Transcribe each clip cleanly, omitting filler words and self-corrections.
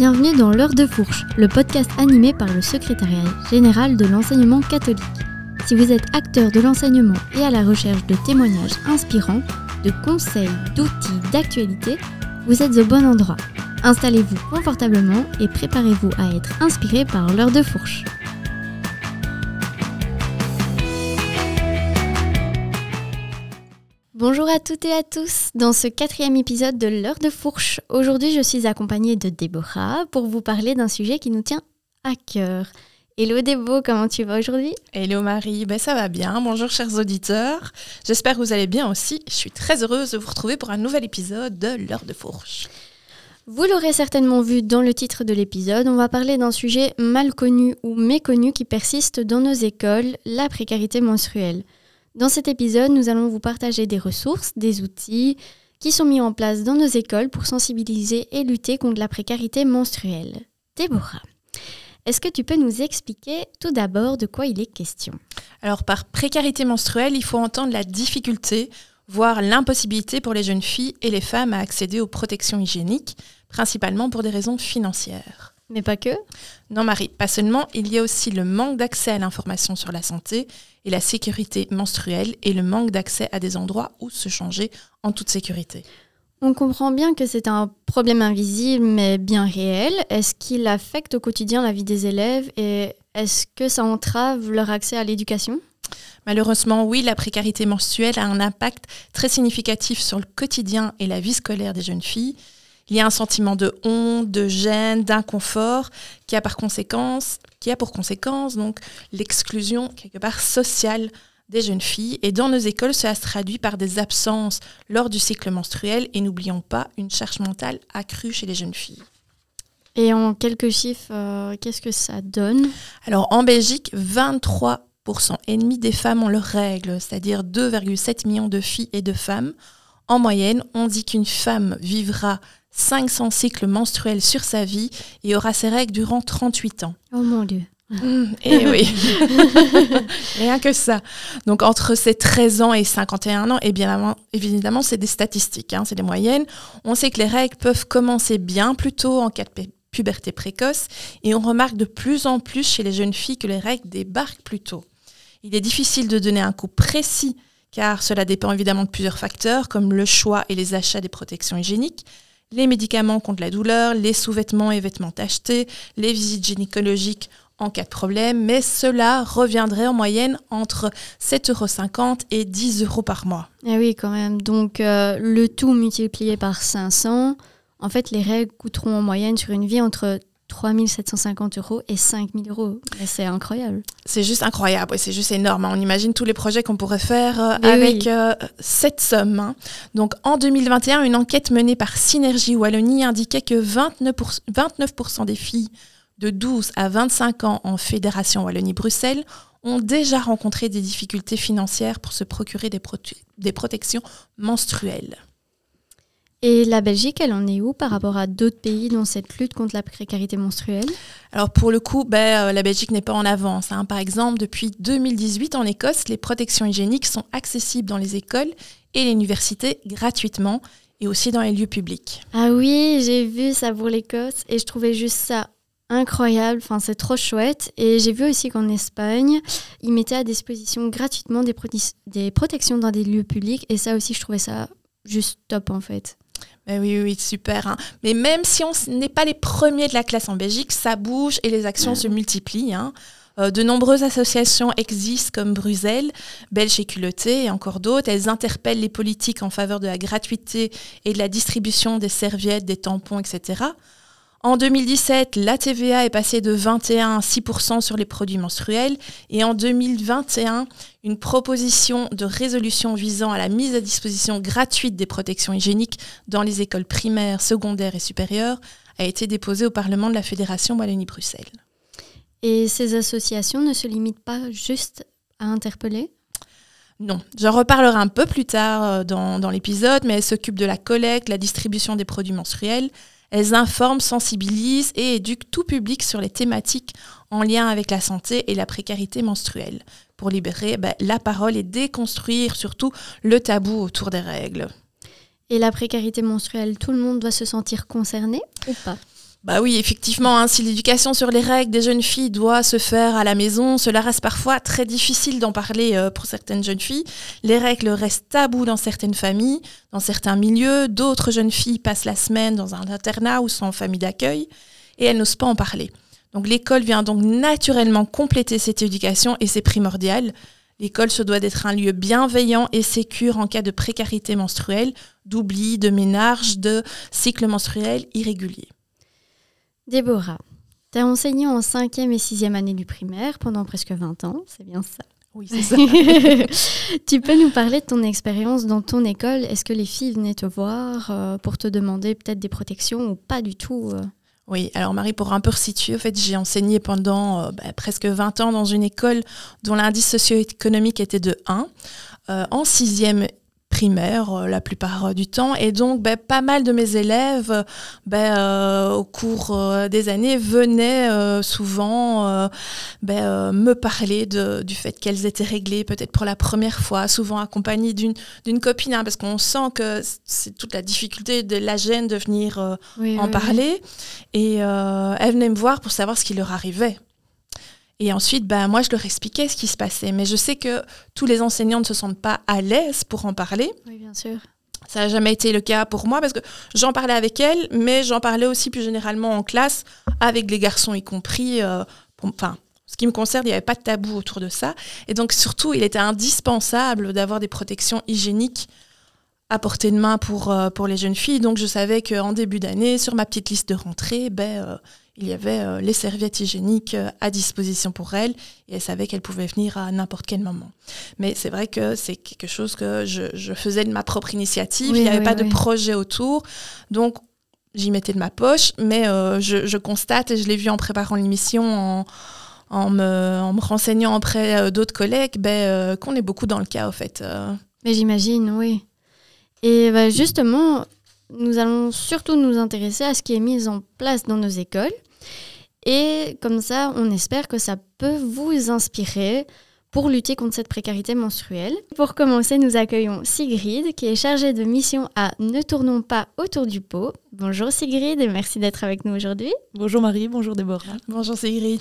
Bienvenue dans L'Heure de Fourche, le podcast animé par le Secrétariat général de l'enseignement catholique. Si vous êtes acteur de l'enseignement et à la recherche de témoignages inspirants, de conseils, d'outils, d'actualités, vous êtes au bon endroit. Installez-vous confortablement et préparez-vous à être inspiré par L'Heure de Fourche. Bonjour à toutes et à tous, dans ce 4e épisode de L'Heure de Fourche, aujourd'hui je suis accompagnée de Déborah pour vous parler d'un sujet qui nous tient à cœur. Hello Débo, comment tu vas aujourd'hui ? Hello Marie, ça va bien, bonjour chers auditeurs, j'espère que vous allez bien aussi, je suis très heureuse de vous retrouver pour un nouvel épisode de L'Heure de Fourche. Vous l'aurez certainement vu dans le titre de l'épisode, on va parler d'un sujet mal connu ou méconnu qui persiste dans nos écoles, la précarité menstruelle. Dans cet épisode, nous allons vous partager des ressources, des outils qui sont mis en place dans nos écoles pour sensibiliser et lutter contre la précarité menstruelle. Déborah, est-ce que tu peux nous expliquer tout d'abord de quoi il est question ? Alors par précarité menstruelle, il faut entendre la difficulté, voire l'impossibilité pour les jeunes filles et les femmes à accéder aux protections hygiéniques, principalement pour des raisons financières. Mais pas que ? Non Marie, pas seulement, il y a aussi le manque d'accès à l'information sur la santé et la sécurité menstruelle et le manque d'accès à des endroits où se changer en toute sécurité. On comprend bien que c'est un problème invisible mais bien réel. Est-ce qu'il affecte au quotidien la vie des élèves et est-ce que ça entrave leur accès à l'éducation ? Malheureusement, oui, la précarité menstruelle a un impact très significatif sur le quotidien et la vie scolaire des jeunes filles. Il y a un sentiment de honte, de gêne, d'inconfort qui a pour conséquence l'exclusion quelque part sociale des jeunes filles. Et dans nos écoles, cela se traduit par des absences lors du cycle menstruel et n'oublions pas une charge mentale accrue chez les jeunes filles. Et en quelques chiffres, qu'est-ce que ça donne ? Alors en Belgique, 23,5% des femmes ont leurs règles, c'est-à-dire 2,7 millions de filles et de femmes. En moyenne, on dit qu'une femme vivra 500 cycles menstruels sur sa vie et aura ses règles durant 38 ans. Oh mon Dieu. Eh oui, rien que ça. Donc entre ses 13 ans et 51 ans, et bien évidemment c'est des statistiques, c'est des moyennes. On sait que les règles peuvent commencer bien plus tôt en cas de puberté précoce et on remarque de plus en plus chez les jeunes filles que les règles débarquent plus tôt. Il est difficile de donner un coup précis car cela dépend évidemment de plusieurs facteurs comme le choix et les achats des protections hygiéniques, les médicaments contre la douleur, les sous-vêtements et vêtements tachetés, les visites gynécologiques en cas de problème, mais cela reviendrait en moyenne entre 7,50 € et 10 € par mois. Eh oui, quand même. Donc, le tout multiplié par 500, en fait, les règles coûteront en moyenne sur une vie entre 3 750 € et 5 000 €. Et c'est incroyable. C'est juste incroyable, c'est juste énorme. On imagine tous les projets qu'on pourrait faire avec cette somme. Donc en 2021, une enquête menée par Synergie Wallonie indiquait que 29% des filles de 12 à 25 ans en Fédération Wallonie-Bruxelles ont déjà rencontré des difficultés financières pour se procurer des protections menstruelles. Et la Belgique, elle en est où par rapport à d'autres pays dans cette lutte contre la précarité menstruelle ? Alors pour le coup, la Belgique n'est pas en avance. Par exemple, depuis 2018 en Écosse, les protections hygiéniques sont accessibles dans les écoles et les universités gratuitement et aussi dans les lieux publics. Ah oui, j'ai vu ça pour l'Écosse et je trouvais juste ça incroyable, c'est trop chouette. Et j'ai vu aussi qu'en Espagne, ils mettaient à disposition gratuitement des protections dans des lieux publics et ça aussi, je trouvais ça juste top en fait. Oui, super. Mais même si on n'est pas les premiers de la classe en Belgique, ça bouge et les actions se multiplient. De nombreuses associations existent comme BruZelles, Belges et Culottés et encore d'autres. Elles interpellent les politiques en faveur de la gratuité et de la distribution des serviettes, des tampons, etc. En 2017, la TVA est passée de 21 à 6% sur les produits menstruels et en 2021, une proposition de résolution visant à la mise à disposition gratuite des protections hygiéniques dans les écoles primaires, secondaires et supérieures a été déposée au Parlement de la Fédération Wallonie-Bruxelles. Et ces associations ne se limitent pas juste à interpeller ? Non, j'en reparlerai un peu plus tard dans l'épisode, mais elles s'occupent de la collecte, la distribution des produits menstruels. Elles informent, sensibilisent et éduquent tout public sur les thématiques en lien avec la santé et la précarité menstruelle pour libérer la parole et déconstruire surtout le tabou autour des règles. Et la précarité menstruelle, tout le monde doit se sentir concerné ou pas ? Bah oui, effectivement, hein, si l'éducation sur les règles des jeunes filles doit se faire à la maison, cela reste parfois très difficile d'en parler pour certaines jeunes filles. Les règles restent tabous dans certaines familles, dans certains milieux. D'autres jeunes filles passent la semaine dans un internat ou sont en famille d'accueil et elles n'osent pas en parler. Donc l'école vient donc naturellement compléter cette éducation et c'est primordial. L'école se doit d'être un lieu bienveillant et sécure en cas de précarité menstruelle, d'oubli, de ménarche, de cycle menstruel irrégulier. Déborah, tu as enseigné en 5e et 6e année du primaire pendant presque 20 ans, c'est bien ça? Oui, c'est ça. Tu peux nous parler de ton expérience dans ton école? Est-ce que les filles venaient te voir pour te demander peut-être des protections ou pas du tout? Oui, alors Marie, pour un peu resituer, en fait, j'ai enseigné pendant presque 20 ans dans une école dont l'indice socio-économique était de 1, en 6e primaire la plupart du temps. Et donc, pas mal de mes élèves, au cours des années, venaient souvent me parler du fait qu'elles étaient réglées, peut-être pour la première fois, souvent accompagnées d'une copine, hein, parce qu'on sent que c'est toute la difficulté de la gêne de venir parler. Et elles venaient me voir pour savoir ce qui leur arrivait. Et ensuite, moi, je leur expliquais ce qui se passait. Mais je sais que tous les enseignants ne se sentent pas à l'aise pour en parler. Oui, bien sûr. Ça n'a jamais été le cas pour moi parce que j'en parlais avec elles, mais j'en parlais aussi plus généralement en classe, avec les garçons y compris. Ce qui me concerne, il n'y avait pas de tabou autour de ça. Et donc, surtout, il était indispensable d'avoir des protections hygiéniques à portée de main pour les jeunes filles. Donc, je savais qu'en début d'année, sur ma petite liste de rentrée, il y avait les serviettes hygiéniques à disposition pour elles et elles savaient qu'elles pouvaient venir à n'importe quel moment. Mais c'est vrai que c'est quelque chose que je faisais de ma propre initiative. Oui, il n'y avait pas de projet autour. Donc, j'y mettais de ma poche. Mais je constate, et je l'ai vu en préparant l'émission, en me renseignant auprès d'autres collègues, qu'on est beaucoup dans le cas, en fait. Mais j'imagine, oui. Et justement, nous allons surtout nous intéresser à ce qui est mis en place dans nos écoles. Et comme ça, on espère que ça peut vous inspirer pour lutter contre cette précarité menstruelle. Pour commencer, nous accueillons Sigrid, qui est chargée de mission à Ne tournons pas autour du pot. Bonjour Sigrid et merci d'être avec nous aujourd'hui. Bonjour Marie, bonjour Déborah. Bonjour Sigrid.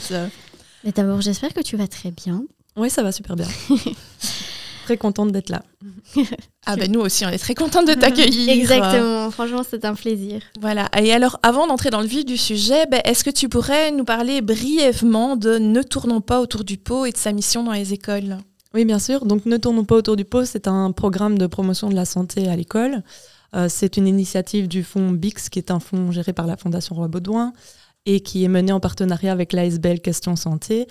Mais d'abord, j'espère que tu vas très bien. Oui, ça va super bien. Très contente d'être là. Ah nous aussi, on est très contente de t'accueillir. Exactement, franchement, c'est un plaisir. Voilà, et alors, avant d'entrer dans le vif du sujet, est-ce que tu pourrais nous parler brièvement de Ne tournons pas autour du pot et de sa mission dans les écoles? Oui, bien sûr. Donc, Ne tournons pas autour du pot, c'est un programme de promotion de la santé à l'école. C'est une initiative du fonds BIX, qui est un fonds géré par la Fondation Roi Baudouin et qui est mené en partenariat avec l'ASBL Question Santé.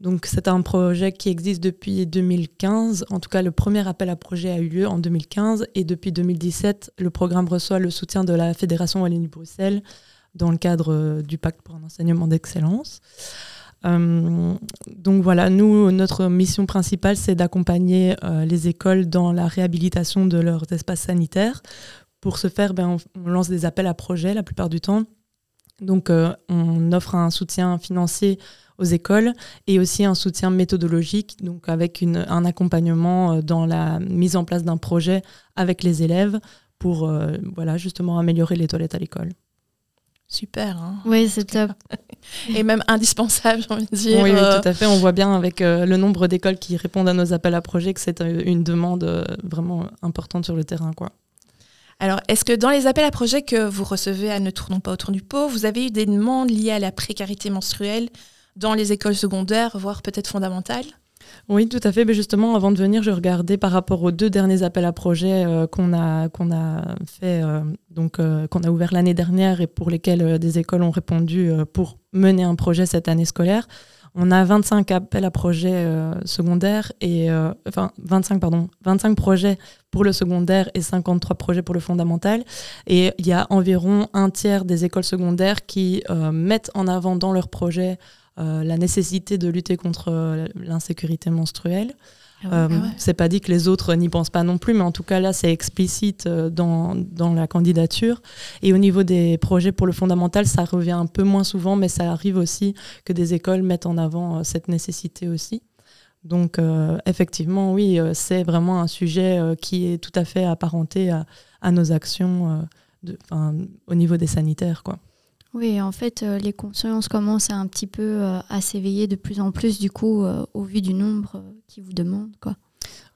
Donc, c'est un projet qui existe depuis 2015. En tout cas, le premier appel à projet a eu lieu en 2015. Et depuis 2017, le programme reçoit le soutien de la Fédération Wallonie-Bruxelles dans le cadre du Pacte pour un enseignement d'excellence. Donc voilà, nous, notre mission principale, c'est d'accompagner les écoles dans la réhabilitation de leurs espaces sanitaires. Pour ce faire, on lance des appels à projets la plupart du temps. Donc, on offre un soutien financier aux écoles et aussi un soutien méthodologique, donc avec un accompagnement dans la mise en place d'un projet avec les élèves pour justement améliorer les toilettes à l'école. Super, hein? Oui, c'est top. Et même indispensable, j'ai envie de dire. Oui, tout à fait. On voit bien avec le nombre d'écoles qui répondent à nos appels à projets que c'est une demande vraiment importante sur le terrain, quoi. Alors, est-ce que dans les appels à projets que vous recevez à Ne tournons pas autour du pot, vous avez eu des demandes liées à la précarité menstruelle dans les écoles secondaires, voire peut-être fondamentales? Oui, tout à fait. Mais justement, avant de venir, je regardais par rapport aux 2 derniers appels à projets qu'on a fait, qu'on a ouvert l'année dernière et pour lesquels des écoles ont répondu pour mener un projet cette année scolaire. On a 25 appels à projets secondaires et 25 projets pour le secondaire et 53 projets pour le fondamental. Et il y a environ un tiers des écoles secondaires qui mettent en avant dans leurs projets la nécessité de lutter contre l'insécurité menstruelle. C'est pas dit que les autres n'y pensent pas non plus, mais en tout cas là c'est explicite dans la candidature. Et au niveau des projets pour le fondamental, ça revient un peu moins souvent, mais ça arrive aussi que des écoles mettent en avant cette nécessité aussi. Donc effectivement oui, c'est vraiment un sujet qui est tout à fait apparenté à nos actions au niveau des sanitaires, quoi. Oui, en fait, les consciences commencent un petit peu à s'éveiller de plus en plus, du coup, au vu du nombre qui vous demande, quoi.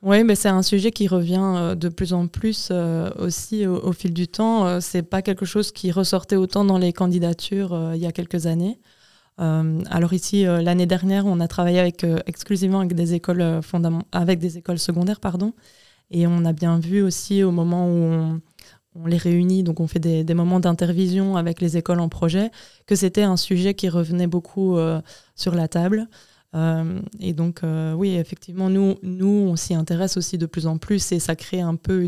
Oui, mais c'est un sujet qui revient de plus en plus aussi au fil du temps. C'est pas quelque chose qui ressortait autant dans les candidatures il y a quelques années. Alors ici, l'année dernière, on a travaillé exclusivement avec des écoles secondaires, et on a bien vu aussi au moment où on les réunit, donc on fait des moments d'intervision avec les écoles en projet, que c'était un sujet qui revenait beaucoup sur la table. Et donc, oui, effectivement, nous, on s'y intéresse aussi de plus en plus, et ça crée un peu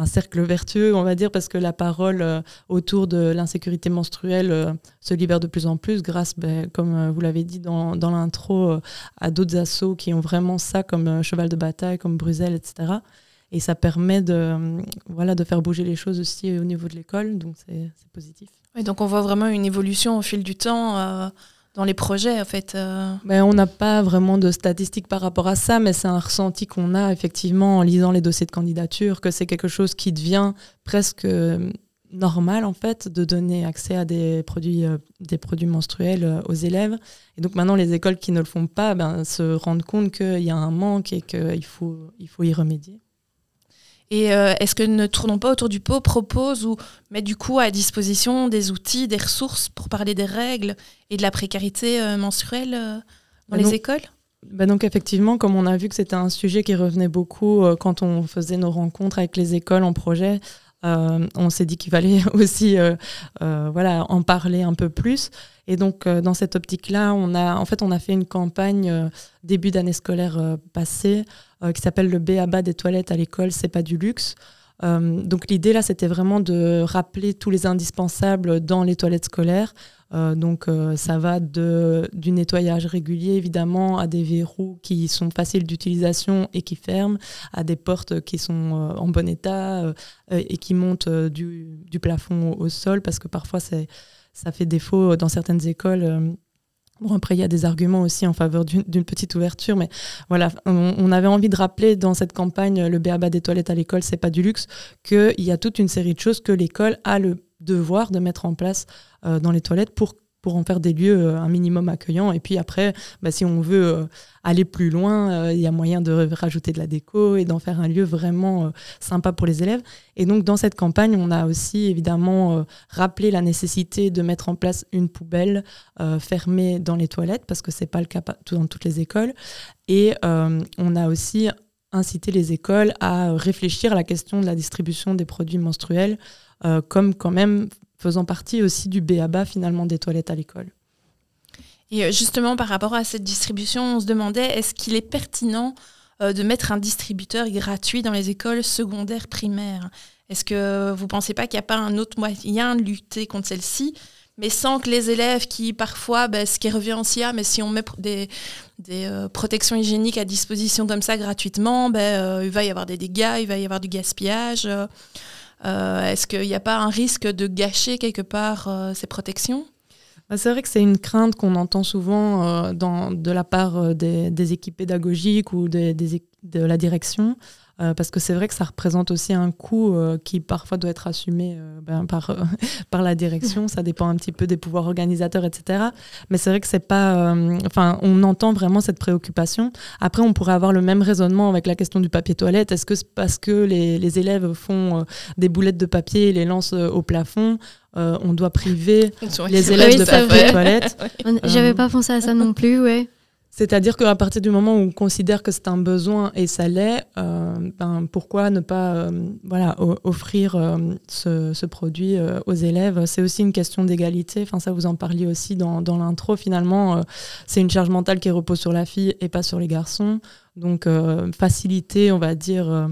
un cercle vertueux, on va dire, parce que la parole autour de l'insécurité menstruelle se libère de plus en plus grâce, comme vous l'avez dit dans l'intro, à d'autres assos qui ont vraiment ça comme cheval de bataille, comme BruZelles, etc. Et ça permet de faire bouger les choses aussi au niveau de l'école, donc c'est positif. Et donc on voit vraiment une évolution au fil du temps dans les projets, en fait. Mais on n'a pas vraiment de statistiques par rapport à ça, mais c'est un ressenti qu'on a effectivement en lisant les dossiers de candidature, que c'est quelque chose qui devient presque normal, en fait, de donner accès à des produits menstruels aux élèves. Et donc maintenant, les écoles qui ne le font pas se rendent compte qu'il y a un manque et qu'il faut y remédier. Et est-ce que Ne tournons pas autour du pot propose ou met du coup à disposition des outils, des ressources pour parler des règles et de la précarité menstruelle dans les écoles ? Donc effectivement, comme on a vu que c'était un sujet qui revenait beaucoup quand on faisait nos rencontres avec les écoles en projet, on s'est dit qu'il fallait aussi en parler un peu plus. Et donc dans cette optique-là, on a fait une campagne début d'année scolaire passée qui s'appelle le B.A.B.A. des toilettes à l'école, c'est pas du luxe. Donc l'idée là, c'était vraiment de rappeler tous les indispensables dans les toilettes scolaires. Donc ça va du nettoyage régulier évidemment à des verrous qui sont faciles d'utilisation et qui ferment, à des portes qui sont en bon état et qui montent du plafond au sol, parce que parfois ça fait défaut dans certaines écoles. Bon, après, il y a des arguments aussi en faveur d'une petite ouverture, mais voilà, on avait envie de rappeler dans cette campagne, le B.A.B.A. des toilettes à l'école, c'est pas du luxe, qu'il y a toute une série de choses que l'école a le devoir de mettre en place dans les toilettes pour en faire des lieux un minimum accueillants. Et puis après, si on veut aller plus loin, il y a moyen de rajouter de la déco et d'en faire un lieu vraiment sympa pour les élèves. Et donc dans cette campagne, on a aussi évidemment rappelé la nécessité de mettre en place une poubelle fermée dans les toilettes, parce que c'est pas le cas dans toutes les écoles. Et on a aussi incité les écoles à réfléchir à la question de la distribution des produits menstruels comme quand même faisant partie aussi du B.A.B.A. finalement des toilettes à l'école. Et justement, par rapport à cette distribution, on se demandait, est-ce qu'il est pertinent de mettre un distributeur gratuit dans les écoles secondaires, primaires ? Est-ce que vous ne pensez pas qu'il n'y a pas un autre moyen de lutter contre celle-ci, mais sans que les élèves qui parfois, ce qui revient aussi, mais si on met des protections hygiéniques à disposition comme ça gratuitement, il va y avoir des dégâts, il va y avoir du gaspillage est-ce qu'il n'y a pas un risque de gâcher quelque part ces protections ? C'est vrai que c'est une crainte qu'on entend souvent de la part des équipes pédagogiques ou de la direction, parce que c'est vrai que ça représente aussi un coût qui parfois doit être assumé par la direction. Ça dépend un petit peu des pouvoirs organisateurs, etc. Mais c'est vrai que c'est pas... on entend vraiment cette préoccupation. Après, on pourrait avoir le même raisonnement avec la question du papier toilette. Est-ce que c'est parce que les élèves font des boulettes de papier et les lancent au plafond ? On doit priver les élèves de papier toilette. J'avais pas pensé à ça non plus, ouais. C'est-à-dire qu'à partir du moment où on considère que c'est un besoin et ça l'est, pourquoi ne pas offrir ce produit aux élèves ? C'est aussi une question d'égalité. Enfin, ça, vous en parliez aussi dans l'intro. Finalement, c'est une charge mentale qui repose sur la fille et pas sur les garçons. Donc, faciliter, on va dire...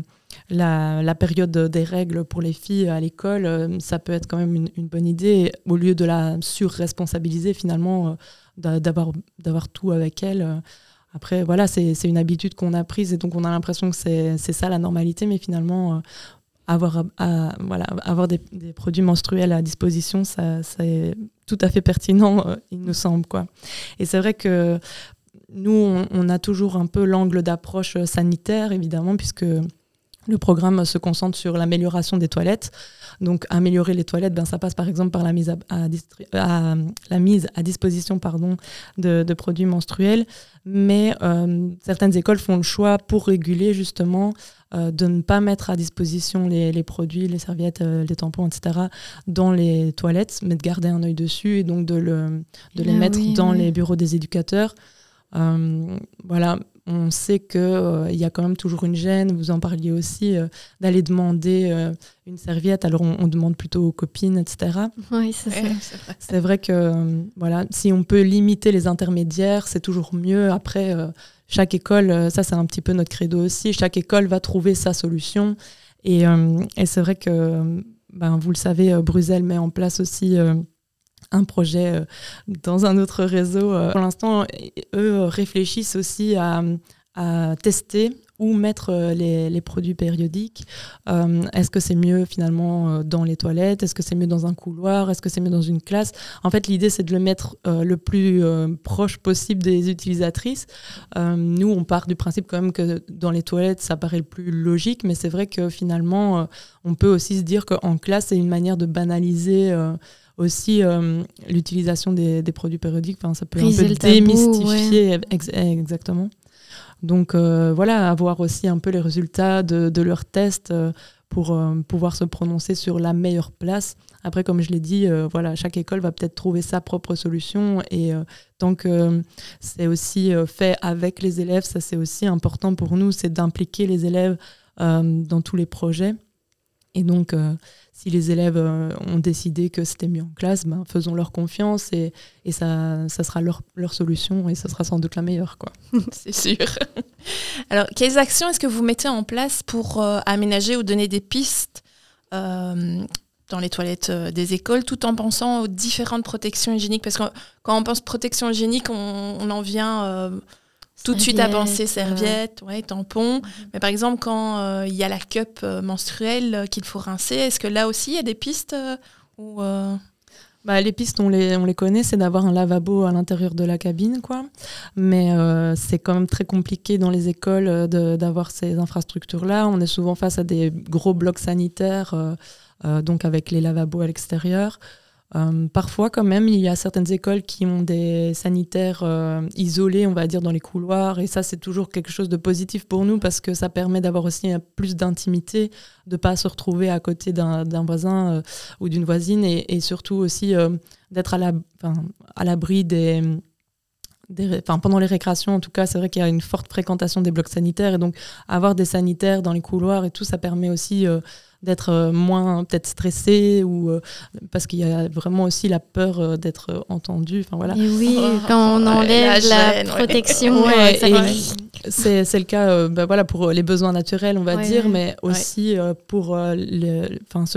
La période des règles pour les filles à l'école, ça peut être quand même une bonne idée, au lieu de la surresponsabiliser finalement, d'avoir tout avec elle. Après, voilà, c'est une habitude qu'on a prise et donc on a l'impression que c'est ça la normalité, mais finalement, avoir des produits menstruels à disposition, ça est tout à fait pertinent, il nous semble, quoi. Et c'est vrai que nous, on a toujours un peu l'angle d'approche sanitaire, évidemment, puisque... Le programme se concentre sur l'amélioration des toilettes. Donc, améliorer les toilettes, ça passe par exemple par la mise à disposition de produits menstruels. Mais certaines écoles font le choix pour réguler justement de ne pas mettre à disposition les produits, les serviettes, les tampons, etc. dans les toilettes, mais de garder un œil dessus et donc de les mettre dans les bureaux des éducateurs. Voilà. On sait qu'il y a quand même toujours une gêne, vous en parliez aussi, d'aller demander une serviette. Alors on demande plutôt aux copines, etc. Oui, c'est vrai. C'est vrai que si on peut limiter les intermédiaires, c'est toujours mieux. Après, chaque école, ça c'est un petit peu notre credo aussi, chaque école va trouver sa solution. Et c'est vrai que, vous le savez, BruZelles met en place aussi... un projet dans un autre réseau. Pour l'instant, eux réfléchissent aussi à tester où mettre les produits périodiques. Est-ce que c'est mieux finalement dans les toilettes ? Est-ce que c'est mieux dans un couloir ? Est-ce que c'est mieux dans une classe ? En fait, l'idée, c'est de le mettre le plus proche possible des utilisatrices. Nous, on part du principe quand même que dans les toilettes, ça paraît le plus logique, mais c'est vrai que finalement, on peut aussi se dire qu'en classe, c'est une manière de banaliser... aussi l'utilisation des produits périodiques, ça peut briser un peu démystifier, ouais. Exactement. Donc voilà, avoir aussi un peu les résultats de leurs tests pour pouvoir se prononcer sur la meilleure place. Après, comme je l'ai dit, chaque école va peut-être trouver sa propre solution et tant que c'est aussi fait avec les élèves, ça c'est aussi important pour nous, c'est d'impliquer les élèves dans tous les projets. Et donc, si les élèves ont décidé que c'était mieux en classe, faisons leur confiance et ça sera leur solution et ça sera sans doute la meilleure, quoi. C'est sûr. Alors, quelles actions est-ce que vous mettez en place pour aménager ou donner des pistes dans les toilettes des écoles, tout en pensant aux différentes protections hygiéniques ? Parce que quand on pense protection hygiénique, on en vient... tout de suite à penser serviettes, tampons. Mais par exemple, quand y a la cup menstruelle qu'il faut rincer, est-ce que là aussi, il y a des pistes les pistes, on les connaît, c'est d'avoir un lavabo à l'intérieur de la cabine, quoi. Mais c'est quand même très compliqué dans les écoles d'avoir ces infrastructures-là. On est souvent face à des gros blocs sanitaires, donc avec les lavabos à l'extérieur. Parfois quand même il y a certaines écoles qui ont des sanitaires isolés, on va dire, dans les couloirs, et ça c'est toujours quelque chose de positif pour nous parce que ça permet d'avoir aussi plus d'intimité, de ne pas se retrouver à côté d'un voisin ou d'une voisine, et surtout aussi d'être à l'abri pendant les récréations, en tout cas, c'est vrai qu'il y a une forte fréquentation des blocs sanitaires, et donc avoir des sanitaires dans les couloirs et tout, ça permet aussi d'être moins peut-être stressé, ou parce qu'il y a vraiment aussi la peur d'être entendu. Enfin voilà. Et oui, quand on enlève la protection, c'est le cas. Pour les besoins naturels, on va dire, mais aussi pour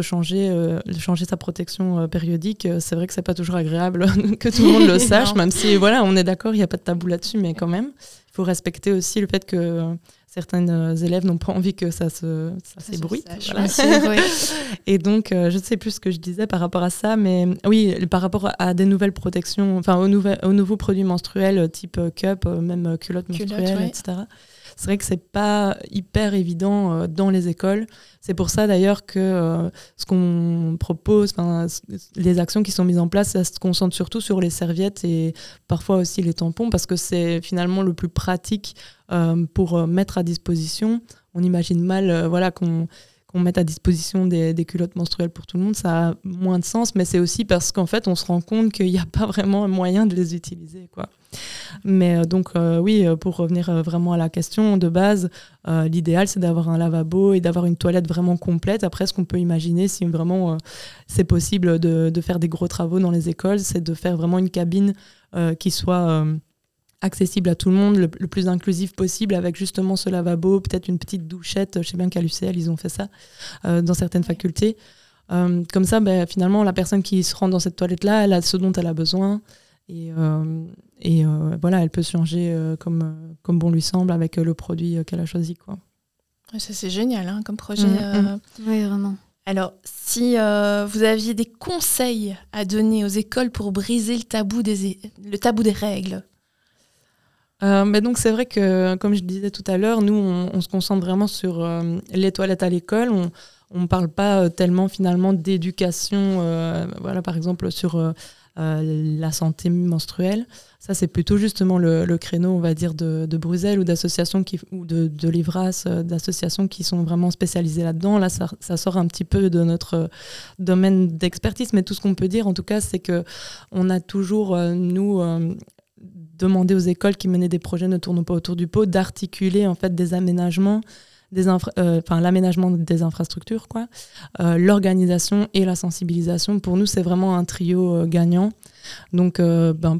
changer sa protection périodique. C'est vrai que c'est pas toujours agréable que tout le monde le sache, même si on est d'accord, il n'y a pas de tabou là-dessus, mais quand même, il faut respecter aussi le fait que certains élèves n'ont pas envie que ça s'ébruite. Et donc, je ne sais plus ce que je disais par rapport à ça, mais oui, par rapport à des nouvelles protections, aux nouveaux produits menstruels type cup, même culotte menstruelle, etc. C'est vrai que ce n'est pas hyper évident dans les écoles. C'est pour ça d'ailleurs que ce qu'on propose, les actions qui sont mises en place, ça se concentre surtout sur les serviettes et parfois aussi les tampons, parce que c'est finalement le plus pratique pour mettre à disposition. On imagine mal qu'on mette à disposition des culottes menstruelles pour tout le monde, ça a moins de sens, mais c'est aussi parce qu'en fait, on se rend compte qu'il n'y a pas vraiment moyen de les utiliser, quoi. Mais donc, oui, pour revenir vraiment à la question de base, l'idéal, c'est d'avoir un lavabo et d'avoir une toilette vraiment complète. Après, ce qu'on peut imaginer, si vraiment c'est possible de faire des gros travaux dans les écoles, c'est de faire vraiment une cabine qui soit... accessible à tout le monde, le plus inclusif possible, avec justement ce lavabo, peut-être une petite douchette. Je sais bien qu'à l'UCL, ils ont fait ça dans certaines facultés. Comme ça, finalement, la personne qui se rend dans cette toilette-là, elle a ce dont elle a besoin. Et elle peut se changer comme bon lui semble avec le produit qu'elle a choisi, quoi. Ça, c'est génial comme projet. Oui, vraiment. Alors, si vous aviez des conseils à donner aux écoles pour briser le tabou des règles, Donc c'est vrai que, comme je disais tout à l'heure, nous, on se concentre vraiment sur les toilettes à l'école. On ne parle pas tellement finalement d'éducation, voilà, par exemple sur la santé menstruelle. Ça, c'est plutôt justement le créneau, on va dire, de BruZelles ou d'associations ou de l'EVRAS, d'associations qui sont vraiment spécialisées là-dedans. Là, ça sort un petit peu de notre domaine d'expertise, mais tout ce qu'on peut dire, en tout cas, c'est qu'on a toujours, demander aux écoles qui menaient des projets Ne tournons pas autour du pot d'articuler en fait des aménagements, l'aménagement des infrastructures, l'organisation et la sensibilisation. Pour nous, c'est vraiment un trio gagnant. Donc,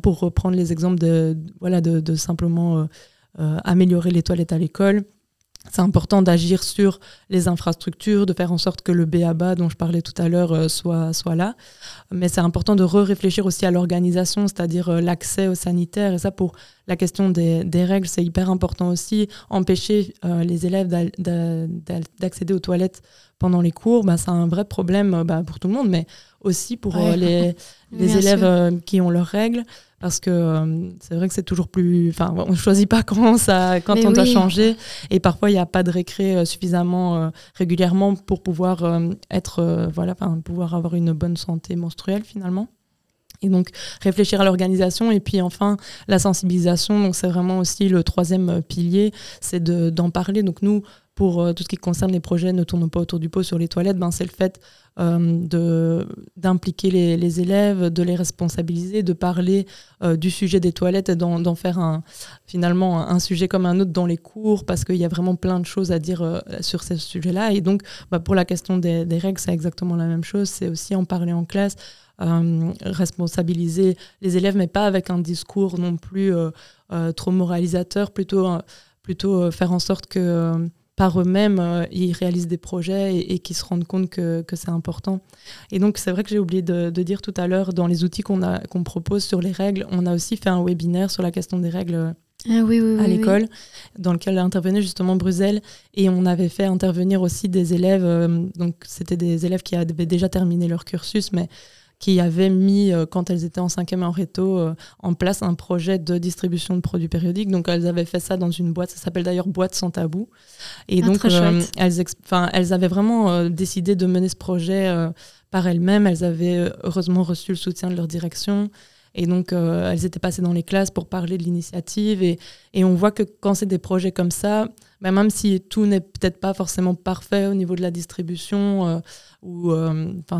pour reprendre les exemples de simplement améliorer les toilettes à l'école, c'est important d'agir sur les infrastructures, de faire en sorte que le B.A.B.A. dont je parlais tout à l'heure soit là. Mais c'est important de réfléchir aussi à l'organisation, c'est-à-dire l'accès aux sanitaires. Et ça, pour la question des règles, c'est hyper important aussi. Empêcher les élèves d'accéder aux toilettes pendant les cours, c'est un vrai problème pour tout le monde, mais aussi pour les élèves qui ont leurs règles. Parce que c'est vrai que c'est toujours plus... Enfin, on ne choisit pas quand on doit changer. Et parfois, il n'y a pas de récré suffisamment régulièrement pour pouvoir, pouvoir avoir une bonne santé menstruelle, finalement. Et donc, réfléchir à l'organisation. Et puis, enfin, la sensibilisation. Donc, c'est vraiment aussi le troisième pilier, c'est d'en parler. Donc, nous, pour tout ce qui concerne les projets Ne tournons pas autour du pot sur les toilettes, c'est le fait d'impliquer les élèves, de les responsabiliser, de parler du sujet des toilettes et d'en faire finalement un sujet comme un autre dans les cours, parce qu'il y a vraiment plein de choses à dire sur ces sujets-là. Et donc, pour la question des règles, c'est exactement la même chose. C'est aussi en parler en classe, responsabiliser les élèves, mais pas avec un discours non plus trop moralisateur, plutôt faire en sorte que... par eux-mêmes, ils réalisent des projets et qu'ils se rendent compte que c'est important. Et donc, c'est vrai que j'ai oublié de dire tout à l'heure, dans les outils qu'on propose sur les règles, on a aussi fait un webinaire sur la question des règles à l'école, dans lequel intervenait justement BruZelles. Et on avait fait intervenir aussi des élèves, donc c'était des élèves qui avaient déjà terminé leur cursus, mais qui avaient mis, quand elles étaient en 5e en réto, en place un projet de distribution de produits périodiques. Donc, elles avaient fait ça dans une boîte. Ça s'appelle d'ailleurs Boîte sans tabou. Et donc, elles avaient vraiment décidé de mener ce projet par elles-mêmes. Elles avaient heureusement reçu le soutien de leur direction. Et donc, elles étaient passées dans les classes pour parler de l'initiative. Et on voit que quand c'est des projets comme ça... même si tout n'est peut-être pas forcément parfait au niveau de la distribution,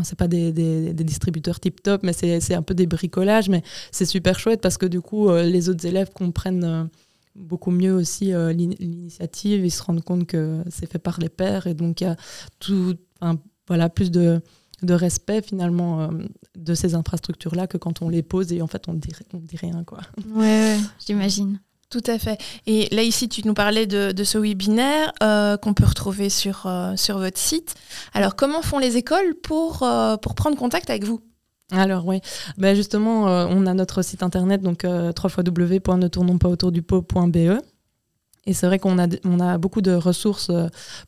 c'est pas des distributeurs tip-top, mais c'est un peu des bricolages, mais c'est super chouette parce que du coup, les autres élèves comprennent beaucoup mieux aussi l'initiative, ils se rendent compte que c'est fait par les pairs, et donc il y a plus de respect finalement de ces infrastructures-là que quand on les pose et en fait on dit rien. Ouais, j'imagine. Tout à fait. Et là, ici, tu nous parlais de ce webinaire qu'on peut retrouver sur votre site. Alors, comment font les écoles pour prendre contact avec vous ? Alors, oui. Justement, on a notre site internet, donc www.netournonspasautourdupot.be. Et c'est vrai qu'on a beaucoup de ressources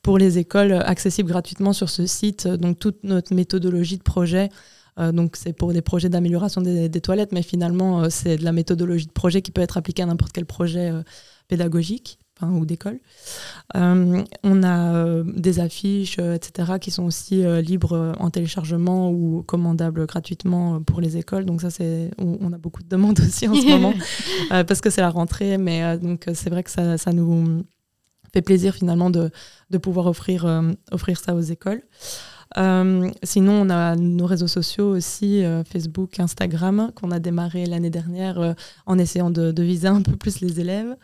pour les écoles accessibles gratuitement sur ce site. Donc, toute notre méthodologie de projet. Donc c'est pour des projets d'amélioration des toilettes, mais finalement c'est de la méthodologie de projet qui peut être appliquée à n'importe quel projet pédagogique ou d'école. On a des affiches, etc., qui sont aussi libres en téléchargement ou commandables gratuitement pour les écoles. Donc ça, on a beaucoup de demandes aussi en ce moment, parce que c'est la rentrée, mais donc c'est vrai que ça nous fait plaisir finalement de pouvoir offrir ça aux écoles. Sinon, on a nos réseaux sociaux aussi, Facebook, Instagram, qu'on a démarré l'année dernière en essayant de viser un peu plus les élèves.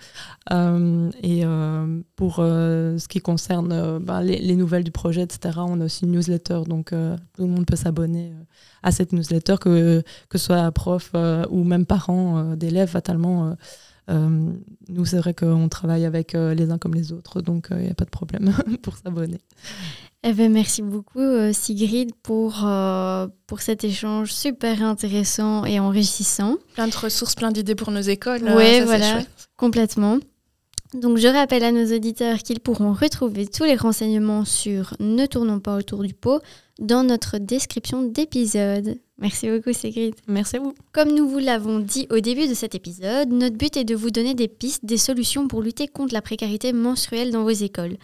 Pour ce qui concerne les nouvelles du projet, etc., on a aussi une newsletter, donc tout le monde peut s'abonner à cette newsletter, que ce soit prof ou même parents d'élèves, fatalement. Nous, c'est vrai qu'on travaille avec les uns comme les autres, donc il n'y a pas de problème pour s'abonner. Eh bien, merci beaucoup Sigrid pour cet échange super intéressant et enrichissant. Plein de ressources, plein d'idées pour nos écoles. Oui, complètement. Donc, je rappelle à nos auditeurs qu'ils pourront retrouver tous les renseignements sur « Ne tournons pas autour du pot » dans notre description d'épisode. Merci beaucoup, Sigrid. Merci à vous. Comme nous vous l'avons dit au début de cet épisode, notre but est de vous donner des pistes, des solutions pour lutter contre la précarité menstruelle dans vos écoles.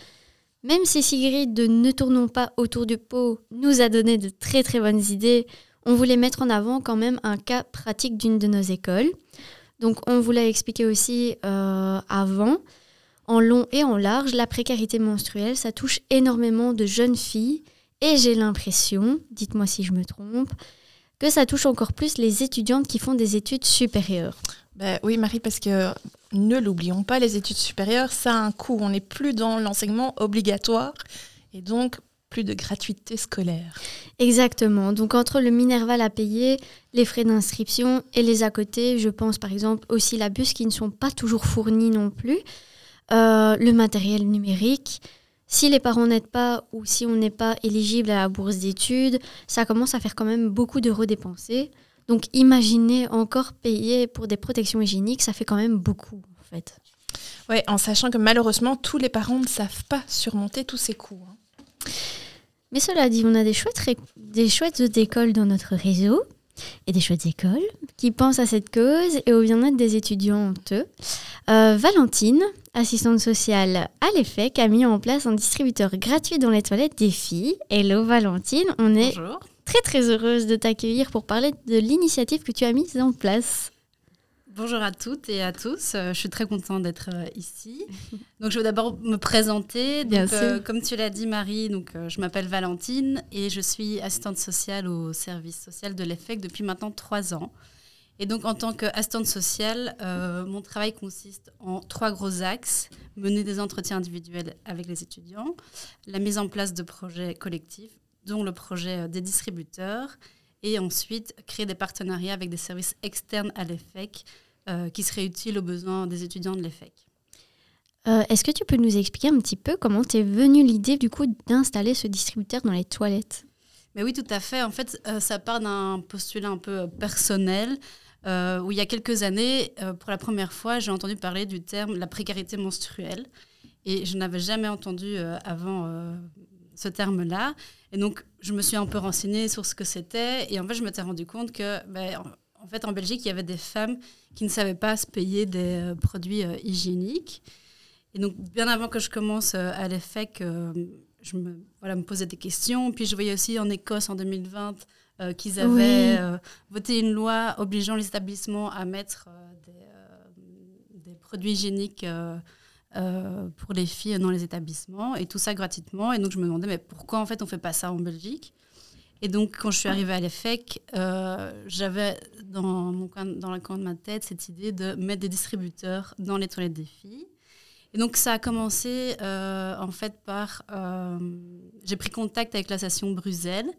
Même si Sigrid de « Ne tournons pas autour du pot » nous a donné de très très bonnes idées, on voulait mettre en avant quand même un cas pratique d'une de nos écoles. Donc, on vous l'a expliqué aussi avant, en long et en large, la précarité menstruelle, ça touche énormément de jeunes filles. Et j'ai l'impression, dites-moi si je me trompe, que ça touche encore plus les étudiantes qui font des études supérieures. Bah oui, Marie, parce que ne l'oublions pas, les études supérieures, ça a un coût. On n'est plus dans l'enseignement obligatoire et donc plus de gratuité scolaire. Exactement. Donc, entre le minerval à payer, les frais d'inscription et les à côté, je pense par exemple aux syllabus qui ne sont pas toujours fournis non plus, le matériel numérique, si les parents n'aident pas ou si on n'est pas éligible à la bourse d'études, ça commence à faire quand même beaucoup d'euros dépensés. Donc, imaginez encore payer pour des protections hygiéniques, ça fait quand même beaucoup en fait. Oui, en sachant que malheureusement, tous les parents ne savent pas surmonter tous ces coûts. Hein. Mais cela dit, on a des chouettes écoles dans notre réseau et des chouettes écoles qui pensent à cette cause et au bien-être des étudiantes. Valentine, assistante sociale à l'EPHEC, a mis en place un distributeur gratuit dans les toilettes des filles. Hello Valentine, on est Bonjour. Très très heureuse de t'accueillir pour parler de l'initiative que tu as mise en place. Bonjour à toutes et à tous, je suis très contente d'être ici. Donc, je vais d'abord me présenter. Donc, comme tu l'as dit Marie, donc, je m'appelle Valentine et je suis assistante sociale au service social de l'EPHEC depuis maintenant 3 ans. Et donc, en tant qu'assistante sociale, mon travail consiste en 3 gros axes. Mener des entretiens individuels avec les étudiants, la mise en place de projets collectifs, dont le projet des distributeurs, et ensuite créer des partenariats avec des services externes à l'EPHEC qui seraient utiles aux besoins des étudiants de l'EPHEC. Est-ce que tu peux nous expliquer un petit peu comment t'es venue l'idée du coup d'installer ce distributeur dans les toilettes ? Mais oui, tout à fait. En fait, ça part d'un postulat un peu personnel où il y a quelques années, pour la première fois, j'ai entendu parler du terme la précarité menstruelle et je n'avais jamais entendu avant ce terme-là. Et donc, je me suis un peu renseignée sur ce que c'était. Et en fait, je m'étais rendu compte que, en Belgique, il y avait des femmes qui ne savaient pas se payer des produits hygiéniques. Et donc, bien avant que je commence à l'EPHEC, je me posais des questions. Puis, je voyais aussi en Écosse, en 2020, qu'ils avaient voté une loi obligeant les établissements à mettre des produits hygiéniques pour les filles dans les établissements et tout ça gratuitement. Et donc, je me demandais mais pourquoi en fait on ne fait pas ça en Belgique. Et donc, quand je suis arrivée à l'EPHEC, j'avais dans le coin de ma tête cette idée de mettre des distributeurs dans les toilettes des filles. Et donc, ça a commencé j'ai pris contact avec l'association BruZelles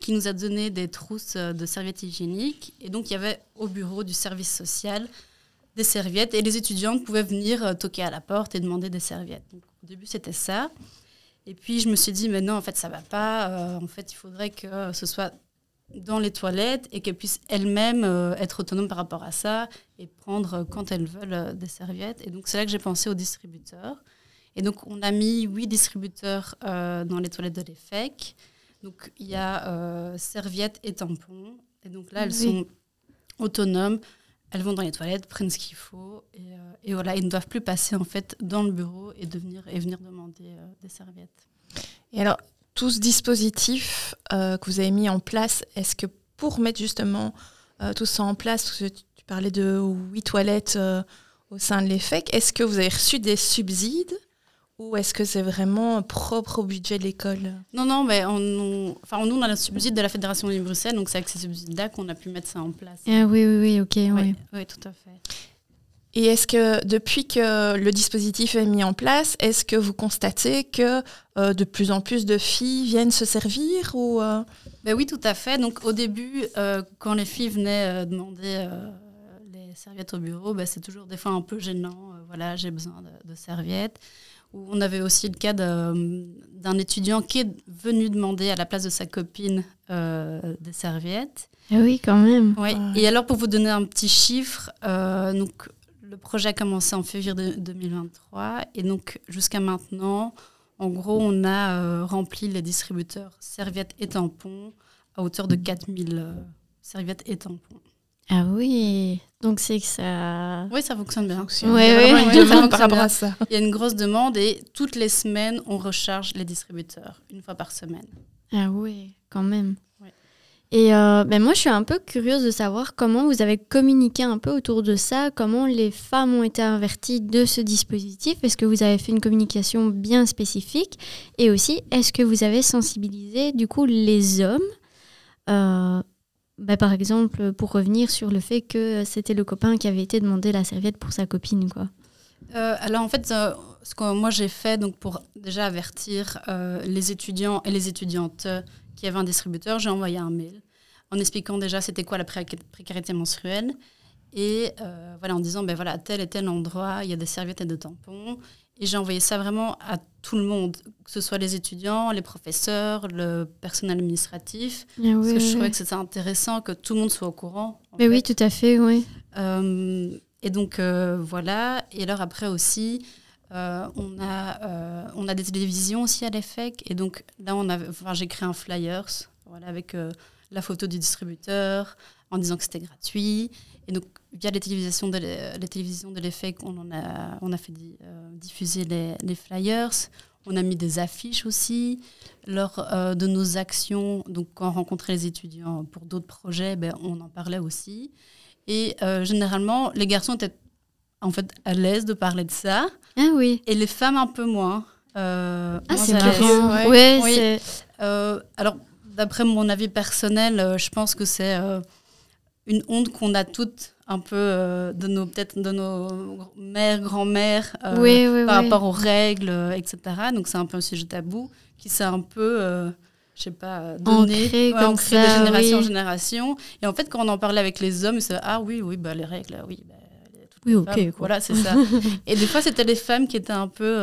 qui nous a donné des trousses de serviettes hygiéniques. Et donc, il y avait au bureau du service social des serviettes, et les étudiantes pouvaient venir toquer à la porte et demander des serviettes. Donc, au début, c'était ça. Et puis, je me suis dit, mais non, en fait, ça ne va pas. En fait, il faudrait que ce soit dans les toilettes et qu'elles puissent elles-mêmes être autonomes par rapport à ça et prendre, quand elles veulent, des serviettes. Et donc, c'est là que j'ai pensé aux distributeurs. Et donc, on a mis 8 distributeurs dans les toilettes de l'EPHEC. Donc, il y a serviettes et tampons. Et donc là, elles sont autonomes. Elles vont dans les toilettes, prennent ce qu'il faut et voilà, ils ne doivent plus passer en fait dans le bureau et venir demander des serviettes. Et alors, tout ce dispositif que vous avez mis en place, est-ce que pour mettre justement tout ça en place, tu parlais de 8 toilettes au sein de l'EPHEC, est-ce que vous avez reçu des subsides ou est-ce que c'est vraiment propre au budget de l'école ? Non, mais nous, on a le subside de la Fédération Wallonie-Bruxelles, donc c'est avec ces subsides-là qu'on a pu mettre ça en place. Oui, ok. Oui, ouais. Ouais, tout à fait. Et est-ce que, depuis que le dispositif est mis en place, est-ce que vous constatez que de plus en plus de filles viennent se servir ou, Oui, tout à fait. Donc, au début, quand les filles venaient demander les serviettes au bureau, c'est toujours des fois un peu gênant. Voilà, j'ai besoin de serviettes. On avait aussi le cas d'un étudiant qui est venu demander à la place de sa copine des serviettes. Oui, quand même. Ouais. Et alors, pour vous donner un petit chiffre, donc, le projet a commencé en février 2023 et donc jusqu'à maintenant, en gros, on a rempli les distributeurs serviettes et tampons à hauteur de 4000 serviettes et tampons. Ah oui, donc c'est que ça... Oui, ça fonctionne bien. Ça fonctionne bien. Il y a une grosse demande et toutes les semaines, on recharge les distributeurs, une fois par semaine. Ah oui, quand même. Ouais. Et ben moi, je suis un peu curieuse de savoir comment vous avez communiqué un peu autour de ça, comment les femmes ont été averties de ce dispositif. Est-ce que vous avez fait une communication bien spécifique? Et aussi, est-ce que vous avez sensibilisé du coup les hommes bah, par exemple, pour revenir sur le fait que c'était le copain qui avait été demander la serviette pour sa copine, quoi. Alors, en fait, ce que moi j'ai fait donc, pour déjà avertir les étudiants et les étudiantes qui avaient un distributeur, j'ai envoyé un mail en expliquant déjà c'était quoi la précarité menstruelle et voilà, en disant ben, voilà, à tel et tel endroit, il y a des serviettes et des tampons. Et j'ai envoyé ça vraiment à tout le monde, que ce soit les étudiants, les professeurs, le personnel administratif. Yeah, parce que je trouvais que c'était intéressant que tout le monde soit au courant. Mais oui, tout à fait, oui. Et donc, voilà. Et alors après aussi, on a des télévisions aussi à l'EPHEC. Et donc là, j'ai créé un flyers voilà, avec la photo du distributeur en disant que c'était gratuit. Et donc, via les télévisions de l'EPHEC, on a fait diffuser les flyers. On a mis des affiches aussi lors de nos actions. Donc, quand on rencontrait les étudiants pour d'autres projets, ben, on en parlait aussi. Et généralement, les garçons étaient en fait à l'aise de parler de ça. Ah oui. Et les femmes un peu moins. C'est marrant. Ouais, oui. Alors, d'après mon avis personnel, je pense que c'est... une honte qu'on a toutes un peu de nos mères, grand-mères par rapport aux règles, etc. Donc c'est un peu un sujet tabou qui s'est un peu, je sais pas, donné comme ça, de génération en génération. Et en fait quand on en parlait avec les hommes, c'est ah oui bah les règles, oui bah, oui ok femmes, voilà c'est ça. Et des fois c'était les femmes qui étaient un peu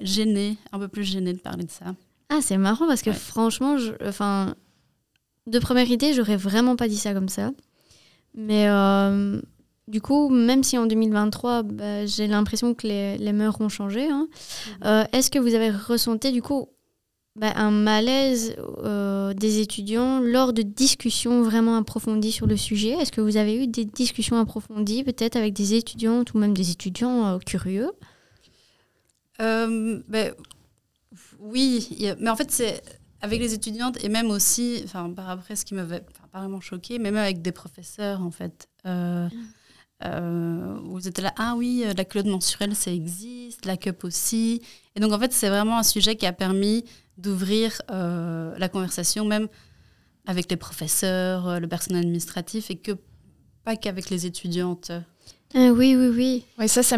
gênées, un peu plus gênées de parler de ça. Ah c'est marrant parce que franchement, de première idée j'aurais vraiment pas dit ça comme ça. Mais du coup, même si en 2023, bah, j'ai l'impression que les mœurs ont changé, hein, est-ce que vous avez ressenti du coup un malaise des étudiants lors de discussions vraiment approfondies sur le sujet? Est-ce que vous avez eu des discussions approfondies peut-être avec des étudiantes ou même des étudiants curieux? Oui, mais en fait c'est... Avec les étudiantes et même aussi, par après, ce qui m'avait pas vraiment choquée, mais même avec des professeurs, en fait. Où ils étaient là, ah oui, la culotte menstruelle, ça existe, la cup aussi. Et donc, en fait, c'est vraiment un sujet qui a permis d'ouvrir la conversation, même avec les professeurs, le personnel administratif, et pas qu'avec les étudiantes. Oui. Ouais, en fait, ça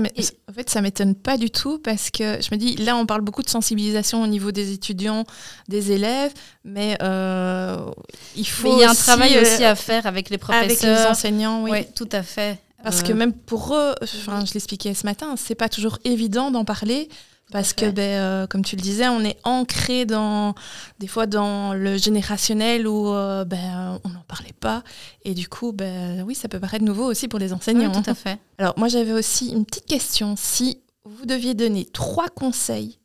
ne m'étonne pas du tout parce que je me dis, là, on parle beaucoup de sensibilisation au niveau des étudiants, des élèves, mais il y a un travail aussi à faire avec les professeurs. Avec les enseignants, oui. Oui, tout à fait. Parce que même pour eux, je l'expliquais ce matin, ce n'est pas toujours évident d'en parler. Parce que, comme tu le disais, on est ancré des fois dans le générationnel où on n'en parlait pas. Et du coup, oui, ça peut paraître nouveau aussi pour les enseignants. Oui, tout à fait. Alors, moi, j'avais aussi une petite question. Si vous deviez donner 3 conseils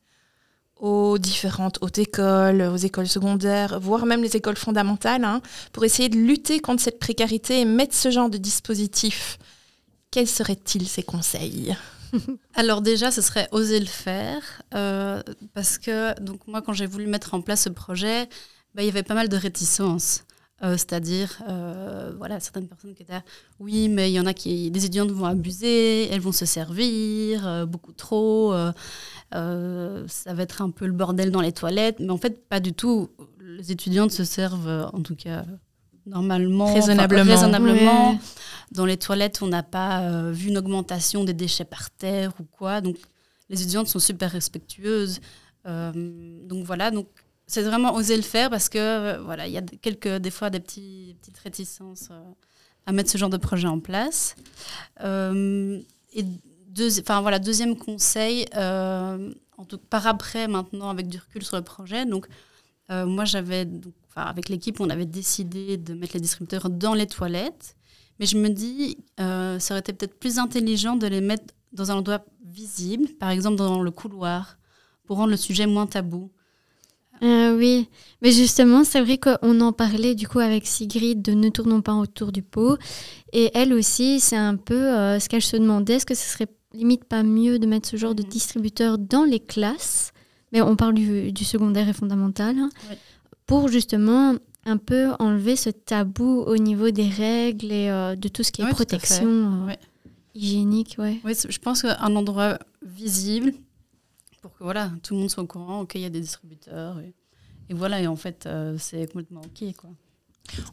aux différentes hautes écoles, aux écoles secondaires, voire même les écoles fondamentales, hein, pour essayer de lutter contre cette précarité et mettre ce genre de dispositif, quels seraient-ils ces conseils ? Alors déjà, ce serait oser le faire parce que donc moi, quand j'ai voulu mettre en place ce projet, il y avait pas mal de réticences. C'est-à-dire, voilà, certaines personnes qui étaient là, oui, mais il y en a des étudiantes vont abuser, elles vont se servir beaucoup trop, ça va être un peu le bordel dans les toilettes. Mais en fait, pas du tout. Les étudiantes se servent, en tout cas... normalement, raisonnablement. Oui. Dans les toilettes, on n'a pas vu une augmentation des déchets par terre ou quoi. Donc, les étudiantes sont super respectueuses. Donc, voilà. Donc, c'est vraiment oser le faire parce que, voilà, il y a des fois, des petites réticences à mettre ce genre de projet en place. Deuxième conseil, par après, maintenant, avec du recul sur le projet. Donc, moi, avec l'équipe, on avait décidé de mettre les distributeurs dans les toilettes, Mais je me dis, ça aurait été peut-être plus intelligent de les mettre dans un endroit visible, par exemple dans le couloir, pour rendre le sujet moins tabou. Oui, mais justement, c'est vrai qu'on en parlait du coup avec Sigrid de Ne tournons pas autour du pot. Et elle aussi, c'est un peu ce qu'elle se demandait, est-ce que ce serait limite pas mieux de mettre ce genre de distributeur dans les classes, mais on parle du secondaire et fondamental, hein, oui, pour justement un peu enlever ce tabou au niveau des règles et de tout ce qui est protection hygiénique. Ouais. Oui, je pense qu'un endroit visible pour que voilà, tout le monde soit au courant, ok, il y a des distributeurs. Et voilà, et en fait, c'est complètement ok, quoi.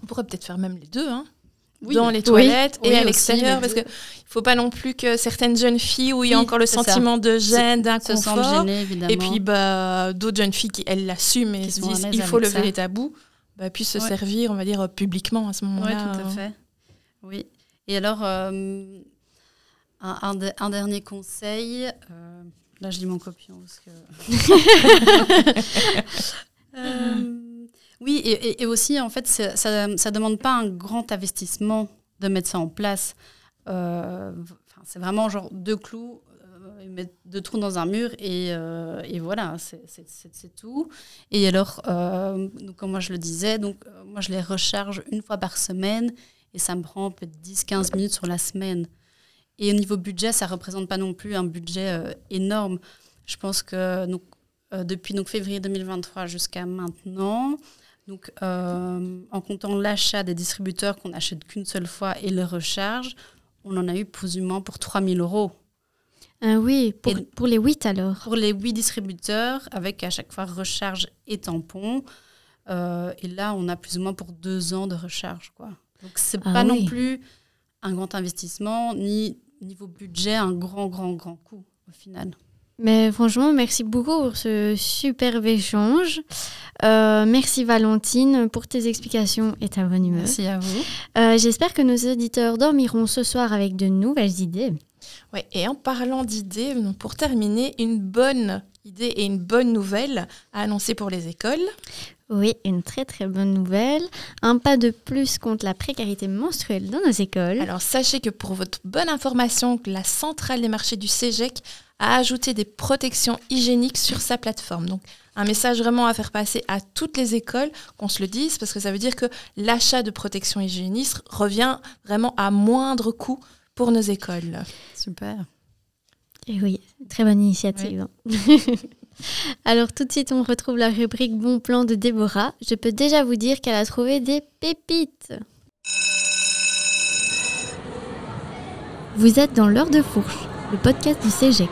On pourrait peut-être faire même les deux, hein, dans les toilettes et à l'extérieur, parce qu'il ne faut pas non plus que certaines jeunes filles où il y a encore le sentiment de gêne, d'inconfort, se sentent gênées, évidemment. Et puis bah, d'autres jeunes filles qui, elles, l'assument et se disent il faut lever les tabous, bah, puissent se servir, on va dire, publiquement à ce moment-là. Oui, tout à fait. Oui. Et alors, un dernier conseil... Là, je lis mon copion parce que... Oui, et aussi, en fait, ça ne demande pas un grand investissement de mettre ça en place. C'est vraiment genre deux clous, deux trous dans un mur, et voilà, c'est tout. Et alors, donc, comme moi je le disais, donc, moi je les recharge une fois par semaine, et ça me prend peut-être 10-15 minutes sur la semaine. Et au niveau budget, ça ne représente pas non plus un budget énorme. Je pense que donc, depuis donc, février 2023 jusqu'à maintenant, donc, en comptant l'achat des distributeurs qu'on n'achète qu'une seule fois et le recharge, on en a eu plus ou moins pour 3 000 €. Ah oui, pour les 8 alors. Pour les 8 distributeurs, avec à chaque fois recharge et tampon. Et là, on a plus ou moins pour 2 ans de recharge, quoi. Donc, ce n'est pas non plus un grand investissement, ni... niveau budget, un grand coup au final. Mais franchement, merci beaucoup pour ce superbe échange. Merci Valentine pour tes explications et ta bonne humeur. Merci à vous. J'espère que nos auditeurs dormiront ce soir avec de nouvelles idées. Ouais, et en parlant d'idées, pour terminer, une bonne idée et une bonne nouvelle à annoncer pour les écoles. Oui, une très très bonne nouvelle. Un pas de plus contre la précarité menstruelle dans nos écoles. Alors sachez que pour votre bonne information, la centrale des marchés du SeGEC a ajouté des protections hygiéniques sur sa plateforme. Donc un message vraiment à faire passer à toutes les écoles, qu'on se le dise, parce que ça veut dire que l'achat de protections hygiéniques revient vraiment à moindre coût pour nos écoles. Super. Et oui, très bonne initiative. Oui. Alors tout de suite, on retrouve la rubrique Bon plan de Déborah. Je peux déjà vous dire qu'elle a trouvé des pépites. Vous êtes dans l'Heure de Fourche, le podcast du SeGEC.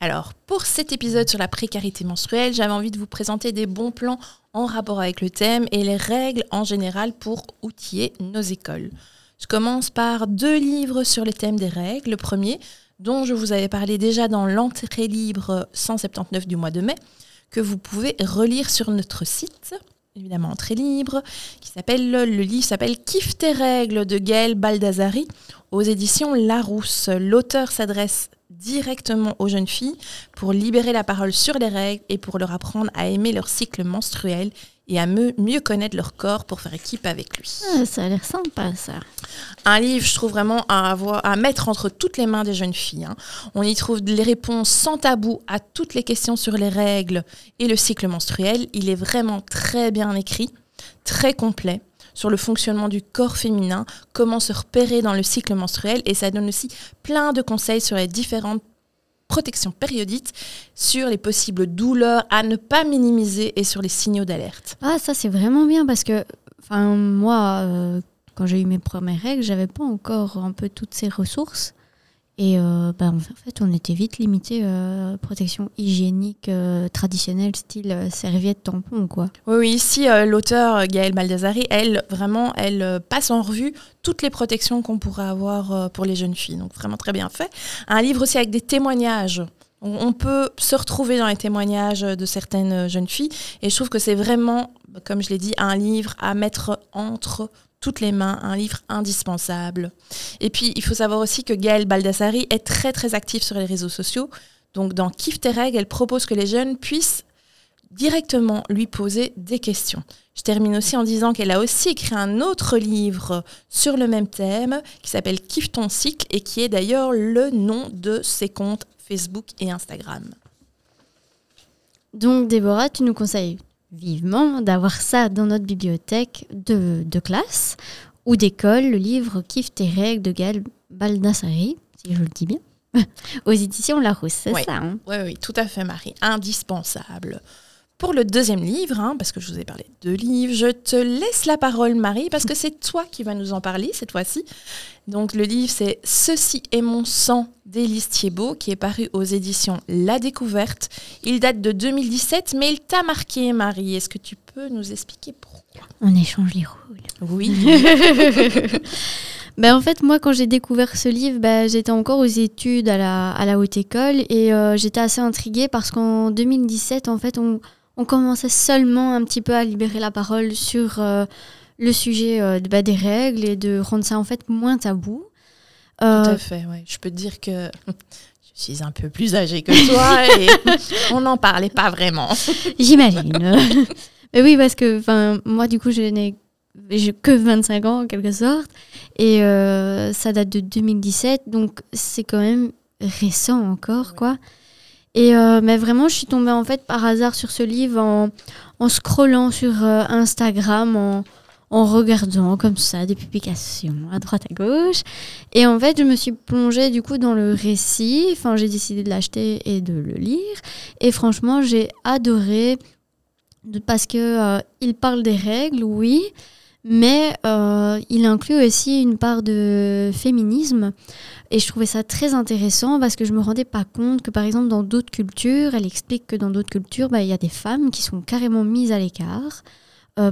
Alors, pour cet épisode sur la précarité menstruelle, j'avais envie de vous présenter des bons plans en rapport avec le thème et les règles en général pour outiller nos écoles. Je commence par 2 livres sur le thème des règles. Le premier, dont je vous avais parlé déjà dans l'entrée libre 179 du mois de mai, que vous pouvez relire sur notre site, évidemment entrée libre, le livre s'appelle « Kiff tes règles » de Gaëlle Baldassari aux éditions Larousse. L'auteur s'adresse directement aux jeunes filles pour libérer la parole sur les règles et pour leur apprendre à aimer leur cycle menstruel et à mieux connaître leur corps pour faire équipe avec lui. Ça a l'air sympa, ça. Un livre, je trouve, vraiment à mettre entre toutes les mains des jeunes filles, hein. On y trouve les réponses sans tabou à toutes les questions sur les règles et le cycle menstruel. Il est vraiment très bien écrit, très complet, sur le fonctionnement du corps féminin, comment se repérer dans le cycle menstruel. Et ça donne aussi plein de conseils sur les différentes protection périodique, sur les possibles douleurs à ne pas minimiser et sur les signaux d'alerte. Ah, ça c'est vraiment bien parce que moi, quand j'ai eu mes premières règles, j'avais pas encore un peu toutes ces ressources et en fait on était vite limité protection hygiénique traditionnelle style serviette, tampon, quoi. Oui, ici l'auteur Gaëlle Baldassari, elle passe en revue toutes les protections qu'on pourrait avoir pour les jeunes filles, donc vraiment très bien fait. Un livre aussi avec des témoignages. On peut se retrouver dans les témoignages de certaines jeunes filles et je trouve que c'est vraiment, comme je l'ai dit, un livre à mettre entre toutes les mains, un livre indispensable. Et puis, il faut savoir aussi que Gaëlle Baldassari est très, très active sur les réseaux sociaux. Donc, dans Kiff tes règles, elle propose que les jeunes puissent directement lui poser des questions. Je termine aussi en disant qu'elle a aussi écrit un autre livre sur le même thème qui s'appelle « Kiffe ton cycle » et qui est d'ailleurs le nom de ses comptes Facebook et Instagram. Donc Déborah, tu nous conseilles vivement d'avoir ça dans notre bibliothèque de classe ou d'école, le livre « Kiff tes règles » de Gaëlle Baldassari, si je le dis bien, aux éditions Larousse, c'est ça. Hein, oui, tout à fait Marie, indispensable. Pour le deuxième livre, parce que je vous ai parlé de deux livres, je te laisse la parole Marie, parce que c'est toi qui vas nous en parler cette fois-ci. Donc le livre c'est « Ceci est mon sang » d'Élise Thiebaud, qui est paru aux éditions La Découverte. Il date de 2017, mais il t'a marqué Marie. Est-ce que tu peux nous expliquer pourquoi ? On échange les rôles. Oui. En fait, moi, quand j'ai découvert ce livre, j'étais encore aux études à la haute école et j'étais assez intriguée parce qu'en 2017, en fait, on commençait seulement un petit peu à libérer la parole sur le sujet des règles et de rendre ça en fait moins tabou. Tout à fait, ouais. Je peux te dire que je suis un peu plus âgée que toi et on n'en parlait pas vraiment. J'imagine. Mais oui, parce que moi, du coup, j'ai que 25 ans en quelque sorte et ça date de 2017 donc c'est quand même récent encore quoi. Et mais vraiment je suis tombée en fait par hasard sur ce livre en scrollant sur Instagram en regardant comme ça des publications à droite à gauche et en fait je me suis plongée du coup dans le récit, j'ai décidé de l'acheter et de le lire et franchement j'ai adoré parce que il parle des règles oui. Mais il inclut aussi une part de féminisme et je trouvais ça très intéressant parce que je me rendais pas compte que par exemple dans d'autres cultures, elle explique que dans d'autres cultures, il y a des femmes qui sont carrément mises à l'écart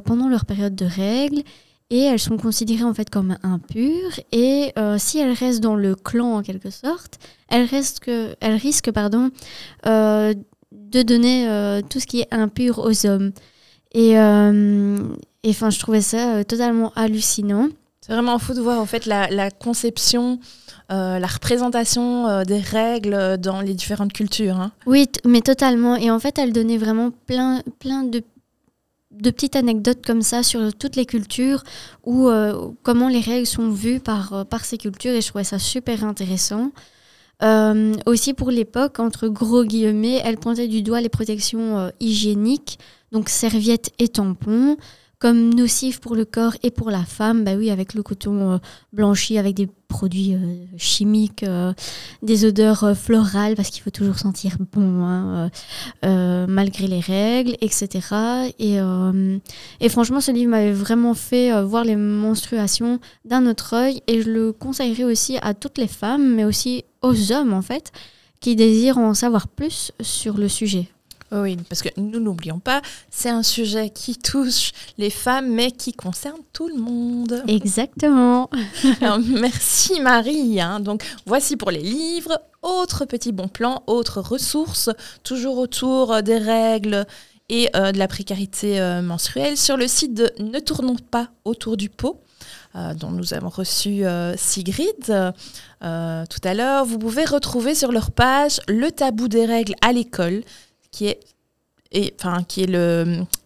pendant leur période de règles et elles sont considérées en fait comme impures et si elles restent dans le clan en quelque sorte, elles risquent de donner tout ce qui est impur aux hommes. Et je trouvais ça totalement hallucinant. C'est vraiment fou de voir en fait la conception, la représentation des règles dans les différentes cultures. Hein. Oui, mais totalement. Et en fait, elle donnait vraiment plein de petites anecdotes comme ça sur toutes les cultures où comment les règles sont vues par ces cultures. Et je trouvais ça super intéressant. Aussi pour l'époque, entre gros guillemets, elle pointait du doigt les protections hygiéniques, donc serviettes et tampons, comme nocifs pour le corps et pour la femme, avec le coton blanchi, avec des produits chimiques, des odeurs florales, parce qu'il faut toujours sentir bon, malgré les règles, etc. Et franchement, ce livre m'avait vraiment fait voir les menstruations d'un autre œil, et je le conseillerais aussi à toutes les femmes, mais aussi aux hommes, en fait, qui désirent en savoir plus sur le sujet. Oui, parce que nous n'oublions pas, c'est un sujet qui touche les femmes, mais qui concerne tout le monde. Exactement. Alors, merci Marie. Donc, voici pour les livres. Autre petit bon plan, autre ressource, toujours autour des règles et de la précarité menstruelle, sur le site de Ne tournons pas autour du pot. Dont nous avons reçu Sigrid tout à l'heure. Vous pouvez retrouver sur leur page le tabou des règles à l'école, qui est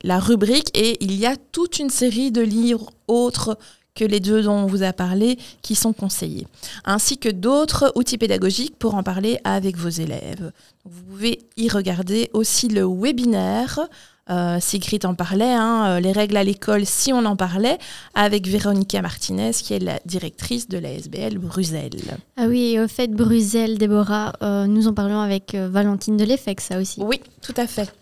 la rubrique, et il y a toute une série de livres autres que les deux dont on vous a parlé qui sont conseillés, ainsi que d'autres outils pédagogiques pour en parler avec vos élèves. Vous pouvez y regarder aussi le webinaire. Sigrid en parlait, les règles à l'école, si on en parlait, avec Véronica Martinez, qui est la directrice de l'ASBL BruZelles. Ah oui, et au fait, BruZelles, Déborah, nous en parlons avec Valentine de l'EPHEC, ça aussi. Oui, tout à fait.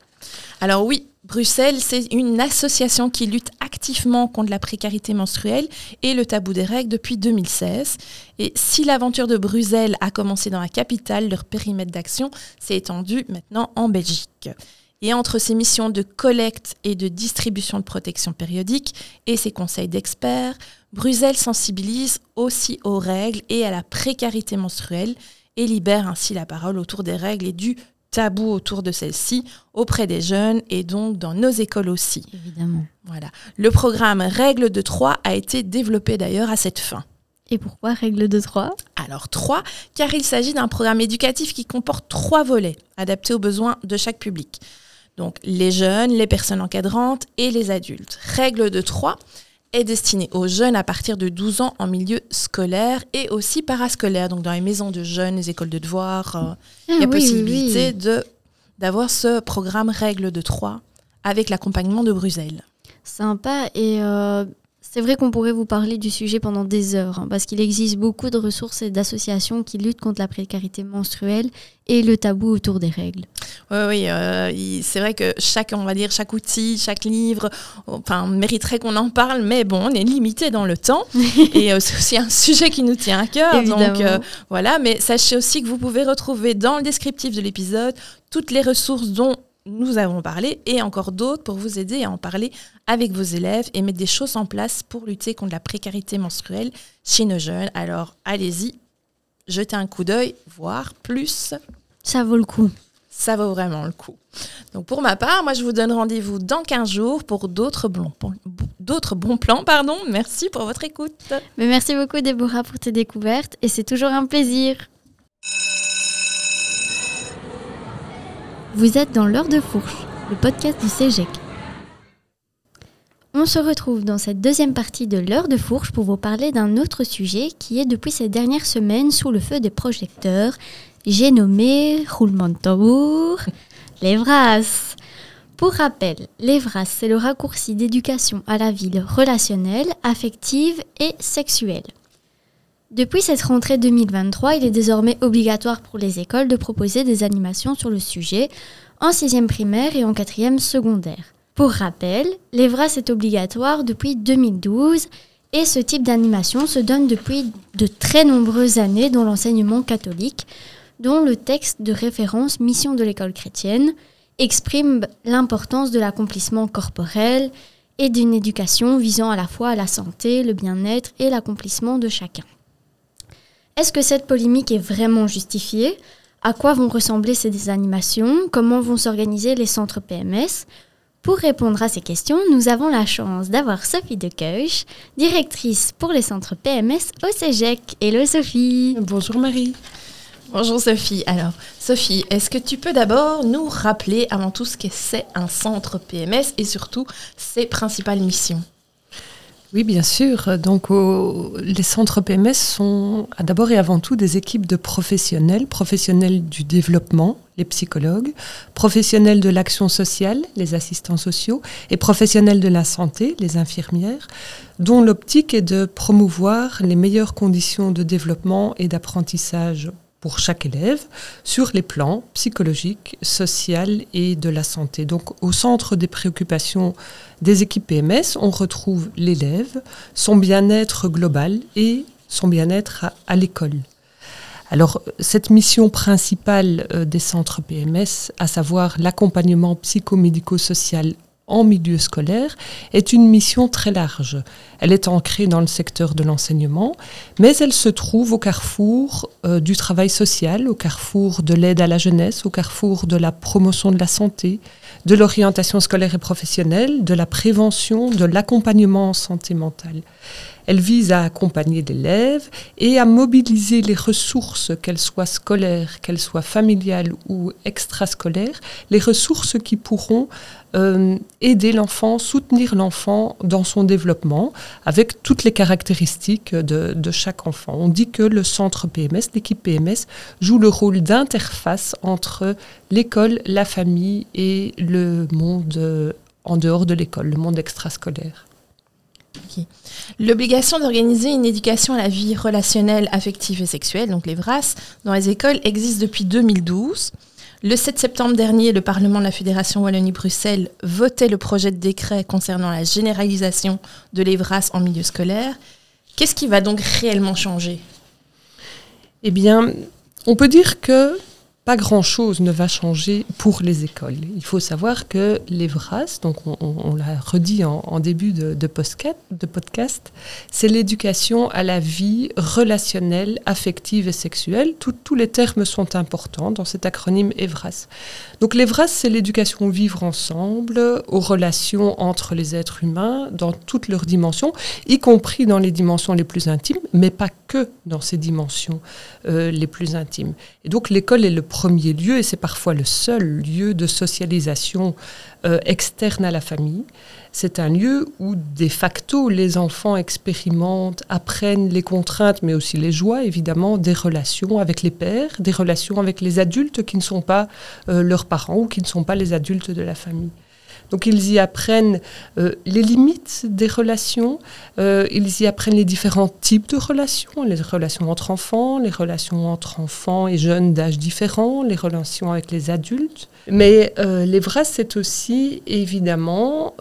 Alors oui, BruZelles, c'est une association qui lutte activement contre la précarité menstruelle et le tabou des règles depuis 2016. Et si l'aventure de BruZelles a commencé dans la capitale, leur périmètre d'action s'est étendu maintenant en Belgique. Et entre ses missions de collecte et de distribution de protection périodique et ses conseils d'experts, BruZelles sensibilise aussi aux règles et à la précarité menstruelle et libère ainsi la parole autour des règles et du tabou autour de celles-ci auprès des jeunes et donc dans nos écoles aussi. Évidemment. Voilà. Le programme Règles de 3 a été développé d'ailleurs à cette fin. Et pourquoi Règles de 3 ? Alors 3, car il s'agit d'un programme éducatif qui comporte 3 volets adaptés aux besoins de chaque public. Donc les jeunes, les personnes encadrantes et les adultes. Règles de 3 est destinée aux jeunes à partir de 12 ans en milieu scolaire et aussi parascolaire. Donc dans les maisons de jeunes, les écoles de devoirs, il y a possibilité d'avoir ce programme Règles de 3 avec l'accompagnement de BruZelles. Sympa, et c'est vrai qu'on pourrait vous parler du sujet pendant des heures, hein, parce qu'il existe beaucoup de ressources et d'associations qui luttent contre la précarité menstruelle et le tabou autour des règles. Oui, c'est vrai que chaque outil, chaque livre, enfin, mériterait qu'on en parle, mais bon, on est limité dans le temps, et c'est aussi un sujet qui nous tient à cœur, donc voilà, mais sachez aussi que vous pouvez retrouver dans le descriptif de l'épisode toutes les ressources dont nous avons parlé et encore d'autres pour vous aider à en parler avec vos élèves et mettre des choses en place pour lutter contre la précarité menstruelle chez nos jeunes. Alors allez-y, jetez un coup d'œil, voire plus. Ça vaut le coup. Ça vaut vraiment le coup. Donc pour ma part, moi je vous donne rendez-vous dans 15 jours pour d'autres bons plans. Merci pour votre écoute. Mais merci beaucoup Déborah pour tes découvertes et c'est toujours un plaisir. Vous êtes dans l'Heure de Fourche, le podcast du SeGEC. On se retrouve dans cette deuxième partie de l'Heure de Fourche pour vous parler d'un autre sujet qui est depuis ces dernières semaines sous le feu des projecteurs. J'ai nommé, roulement de tambour, l'EVRAS. Pour rappel, l'EVRAS, c'est le raccourci d'éducation à la vie relationnelle, affective et sexuelle. Depuis cette rentrée 2023, il est désormais obligatoire pour les écoles de proposer des animations sur le sujet en 6e primaire et en 4e secondaire. Pour rappel, l'EVRAS est obligatoire depuis 2012 et ce type d'animation se donne depuis de très nombreuses années dans l'enseignement catholique, dont le texte de référence « Mission de l'école chrétienne » exprime l'importance de l'accomplissement corporel et d'une éducation visant à la fois à la santé, le bien-être et l'accomplissement de chacun. Est-ce que cette polémique est vraiment justifiée ? À quoi vont ressembler ces animations ? Comment vont s'organiser les centres PMS ? Pour répondre à ces questions, nous avons la chance d'avoir Sophie Decauche, directrice pour les centres PMS au SeGEC. Hello Sophie ! Bonjour Marie ! Bonjour Sophie. Alors Sophie, est-ce que tu peux d'abord nous rappeler avant tout ce que c'est un centre PMS et surtout ses principales missions ? Oui, bien sûr. Donc, les centres PMS sont d'abord et avant tout des équipes de professionnels du développement, les psychologues, professionnels de l'action sociale, les assistants sociaux, et professionnels de la santé, les infirmières, dont l'optique est de promouvoir les meilleures conditions de développement et d'apprentissage pour chaque élève sur les plans psychologiques, social et de la santé. Donc au centre des préoccupations des équipes PMS, on retrouve l'élève, son bien-être global et son bien-être à l'école. Alors cette mission principale des centres PMS, à savoir l'accompagnement psychomédico-social en milieu scolaire, est une mission très large. Elle est ancrée dans le secteur de l'enseignement, mais elle se trouve au carrefour du travail social, au carrefour de l'aide à la jeunesse, au carrefour de la promotion de la santé, de l'orientation scolaire et professionnelle, de la prévention, de l'accompagnement en santé mentale. Elle vise à accompagner l'élève et à mobiliser les ressources, qu'elles soient scolaires, qu'elles soient familiales ou extrascolaires, les ressources qui pourront aider l'enfant, soutenir l'enfant dans son développement, avec toutes les caractéristiques de chaque enfant. On dit que le centre PMS, l'équipe PMS, joue le rôle d'interface entre l'école, la famille et le monde en dehors de l'école, le monde extrascolaire. Okay. L'obligation d'organiser une éducation à la vie relationnelle, affective et sexuelle, donc l'EVRAS, dans les écoles existe depuis 2012. Le 7 septembre dernier, le Parlement de la Fédération Wallonie-Bruxelles votait le projet de décret concernant la généralisation de l'EVRAS en milieu scolaire. Qu'est-ce qui va donc réellement changer ? Eh bien, on peut dire que pas grand-chose ne va changer pour les écoles. Il faut savoir que l'EVRAS, donc on l'a redit en début de podcast, c'est l'éducation à la vie relationnelle, affective et sexuelle. Tous les termes sont importants dans cet acronyme EVRAS. Donc l'EVRAS, c'est l'éducation au vivre ensemble, aux relations entre les êtres humains, dans toutes leurs dimensions, y compris dans les dimensions les plus intimes, mais pas que dans ces dimensions les plus intimes. Et donc l'école est le premier lieu, et c'est parfois le seul lieu de socialisation externe à la famille. C'est un lieu où, de facto, les enfants expérimentent, apprennent les contraintes, mais aussi les joies, évidemment, des relations avec les pères, des relations avec les adultes qui ne sont pas leurs parents ou qui ne sont pas les adultes de la famille. Donc ils y apprennent les limites des relations, ils y apprennent les différents types de relations, les relations entre enfants, et jeunes d'âge différents, les relations avec les adultes. Mais l'EVRAS, c'est aussi évidemment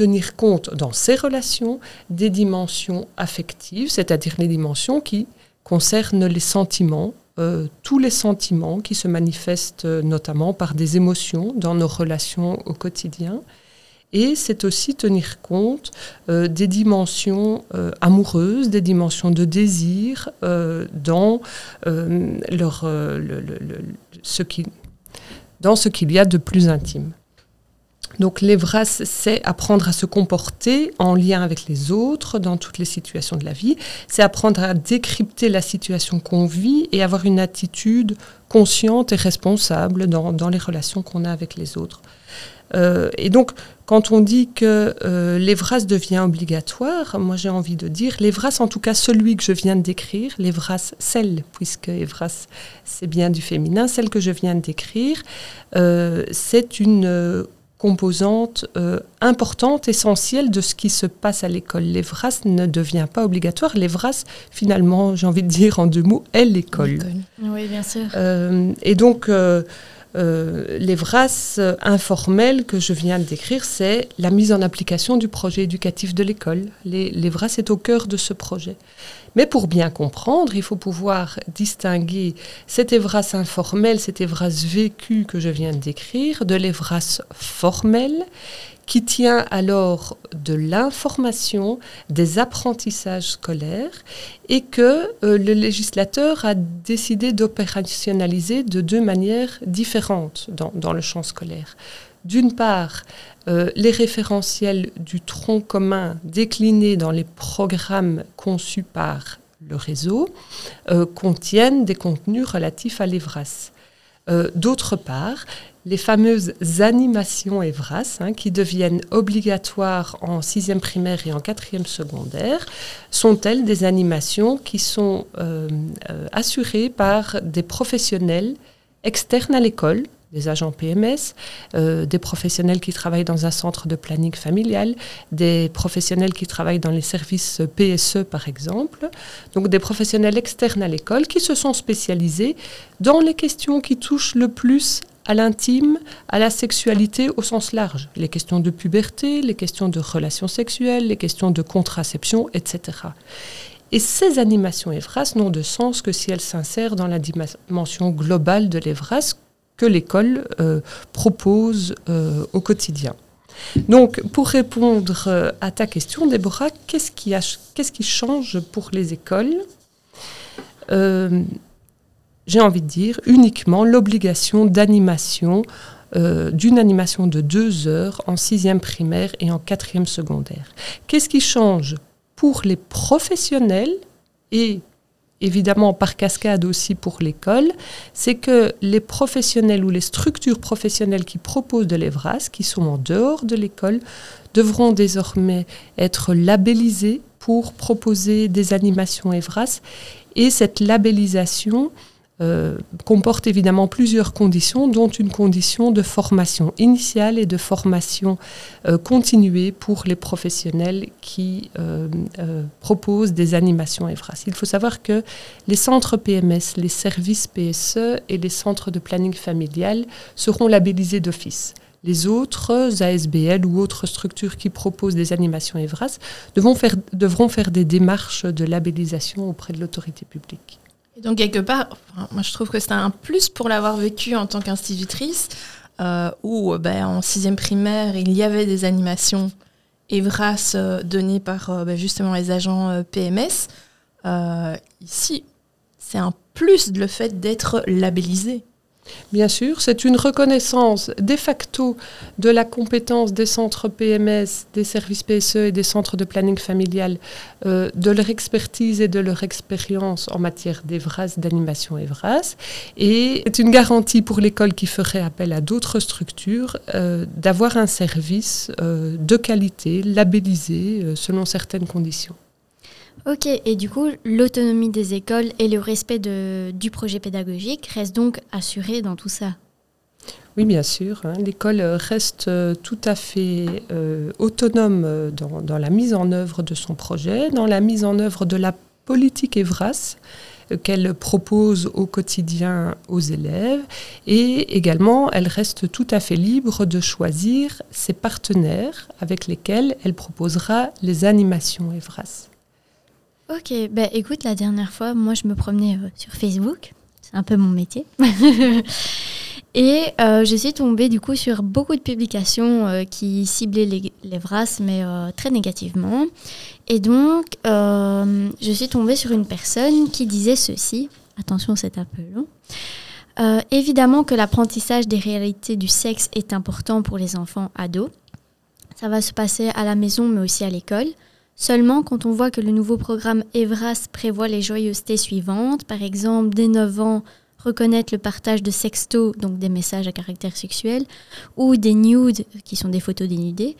tenir compte dans ces relations des dimensions affectives, c'est-à-dire les dimensions qui concernent les sentiments, tous les sentiments qui se manifestent notamment par des émotions dans nos relations au quotidien. Et c'est aussi tenir compte des dimensions amoureuses, des dimensions de désir dans ce qu'il y a de plus intime. Donc l'EVRAS, c'est apprendre à se comporter en lien avec les autres dans toutes les situations de la vie. C'est apprendre à décrypter la situation qu'on vit et avoir une attitude consciente et responsable dans les relations qu'on a avec les autres. Et donc, quand on dit que l'EVRAS devient obligatoire, moi j'ai envie de dire l'EVRAS, en tout cas celui que je viens de décrire, l'EVRAS, puisque EVRAS c'est bien du féminin, celle que je viens de décrire, c'est une composante importante, essentielle de ce qui se passe à l'école. L'EVRAS ne devient pas obligatoire. L'EVRAS, finalement, j'ai envie de dire en deux mots, est l'école. Oui, bien sûr. Et donc, l'EVRAS informel que je viens de décrire, c'est la mise en application du projet éducatif de l'école. L'EVRAS est au cœur de ce projet. Mais pour bien comprendre, il faut pouvoir distinguer cet EVRAS informel, cet EVRAS vécu que je viens de décrire, de l'EVRAS formel, qui tient alors de l'information, des apprentissages scolaires, et que le législateur a décidé d'opérationnaliser de deux manières différentes dans le champ scolaire. D'une part, les référentiels du tronc commun déclinés dans les programmes conçus par le réseau contiennent des contenus relatifs à l'EVRAS. D'autre part, les fameuses animations EVRAS, qui deviennent obligatoires en 6e primaire et en 4e secondaire, sont-elles des animations qui sont assurées par des professionnels externes à l'école, des agents PMS, des professionnels qui travaillent dans un centre de planning familial, des professionnels qui travaillent dans les services PSE par exemple, donc des professionnels externes à l'école qui se sont spécialisés dans les questions qui touchent le plus à l'intime, à la sexualité au sens large, les questions de puberté, les questions de relations sexuelles, les questions de contraception, etc. Et ces animations EVRAS n'ont de sens que si elles s'insèrent dans la dimension globale de l'EVRAS que l'école propose au quotidien. Donc, pour répondre à ta question, Déborah, qu'est-ce qui change pour les écoles ? J'ai envie de dire uniquement l'obligation d'animation, d'une animation de 2 heures en 6e primaire et en 4e secondaire. Qu'est-ce qui change pour les professionnels et évidemment par cascade aussi pour l'école, c'est que les professionnels ou les structures professionnelles qui proposent de l'EVRAS, qui sont en dehors de l'école, devront désormais être labellisés pour proposer des animations EVRAS. Et cette labellisation comporte évidemment plusieurs conditions, dont une condition de formation initiale et de formation continuée pour les professionnels qui proposent des animations EVRAS. Il faut savoir que les centres PMS, les services PSE et les centres de planning familial seront labellisés d'office. Les autres ASBL ou autres structures qui proposent des animations EVRAS devront faire des démarches de labellisation auprès de l'autorité publique. Donc, quelque part, moi, je trouve que c'est un plus pour l'avoir vécu en tant qu'institutrice, où en 6e primaire, il y avait des animations EVRAS données par justement les agents PMS. Ici, c'est un plus de le fait d'être labellisé. Bien sûr, c'est une reconnaissance de facto de la compétence des centres PMS, des services PSE et des centres de planning familial, de leur expertise et de leur expérience en matière d'EVRAS, d'animation EVRAS. Et c'est une garantie pour l'école qui ferait appel à d'autres structures d'avoir un service de qualité, labellisé selon certaines conditions. Ok, et du coup, l'autonomie des écoles et le respect du projet pédagogique restent donc assurés dans tout ça? Oui, bien sûr. Hein, l'école reste tout à fait autonome dans la mise en œuvre de son projet, dans la mise en œuvre de la politique EVRAS qu'elle propose au quotidien aux élèves, et également elle reste tout à fait libre de choisir ses partenaires avec lesquels elle proposera les animations EVRAS. Ok, bah écoute, la dernière fois, moi je me promenais sur Facebook, c'est un peu mon métier, et je suis tombée du coup sur beaucoup de publications qui ciblaient les EVRAS, mais très négativement. Et donc, je suis tombée sur une personne qui disait ceci, attention c'est un peu long, évidemment que l'apprentissage des réalités du sexe est important pour les enfants ados, ça va se passer à la maison mais aussi à l'école. Seulement, quand on voit que le nouveau programme EVRAS prévoit les joyeusetés suivantes, par exemple, dès 9 ans, reconnaître le partage de sextos, donc des messages à caractère sexuel, ou des nudes, qui sont des photos dénudées,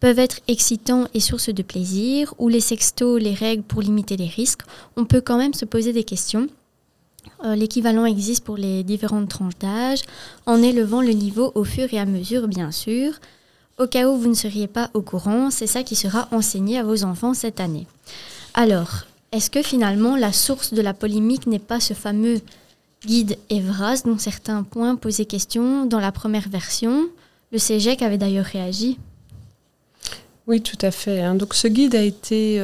peuvent être excitants et source de plaisir, ou les sextos, les règles pour limiter les risques, on peut quand même se poser des questions. L'équivalent existe pour les différentes tranches d'âge, en élevant le niveau au fur et à mesure, bien sûr. Au cas où vous ne seriez pas au courant, c'est ça qui sera enseigné à vos enfants cette année. Alors, est-ce que finalement la source de la polémique n'est pas ce fameux guide EVRAS dont certains points posaient question dans la première version? Le SeGEC avait d'ailleurs réagi. Oui, tout à fait. Hein. Donc ce guide a été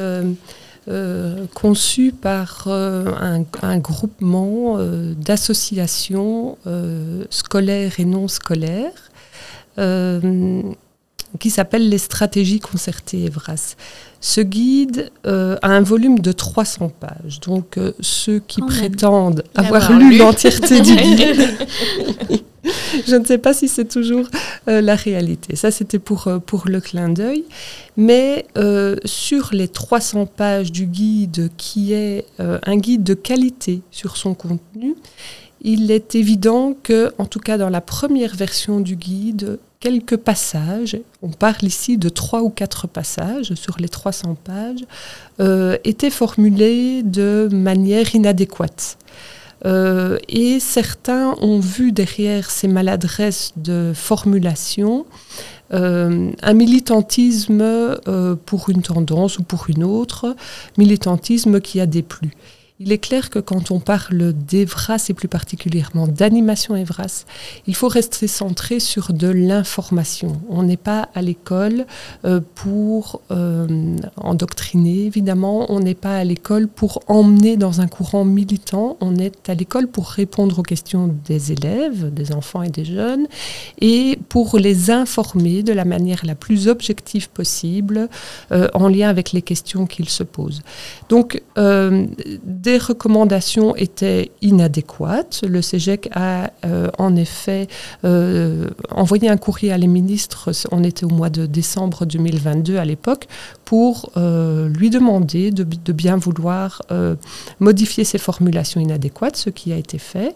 conçu par un groupement d'associations scolaires et non scolaires, qui s'appelle les stratégies concertées EVRAS. Ce guide a un volume de 300 pages. Donc, ceux qui prétendent avoir lu l'entièreté du guide, je ne sais pas si c'est toujours la réalité. Ça, c'était pour le clin d'œil. Mais sur les 300 pages du guide, qui est un guide de qualité sur son contenu, il est évident que, en tout cas dans la première version du guide, quelques passages, on parle ici de 3 ou 4 passages sur les 300 pages, étaient formulés de manière inadéquate. Et certains ont vu derrière ces maladresses de formulation un militantisme pour une tendance ou pour une autre, militantisme qui a déplu. Il est clair que quand on parle d'EVRAS et plus particulièrement d'animation EVRAS, il faut rester centré sur de l'information. On n'est pas à l'école pour endoctriner, évidemment. On n'est pas à l'école pour emmener dans un courant militant. On est à l'école pour répondre aux questions des élèves, des enfants et des jeunes, et pour les informer de la manière la plus objective possible en lien avec les questions qu'ils se posent. Donc, des recommandations étaient inadéquates. Le SeGEC a en effet envoyé un courrier à les ministres, on était au mois de décembre 2022 à l'époque, pour lui demander de bien vouloir modifier ces formulations inadéquates, ce qui a été fait.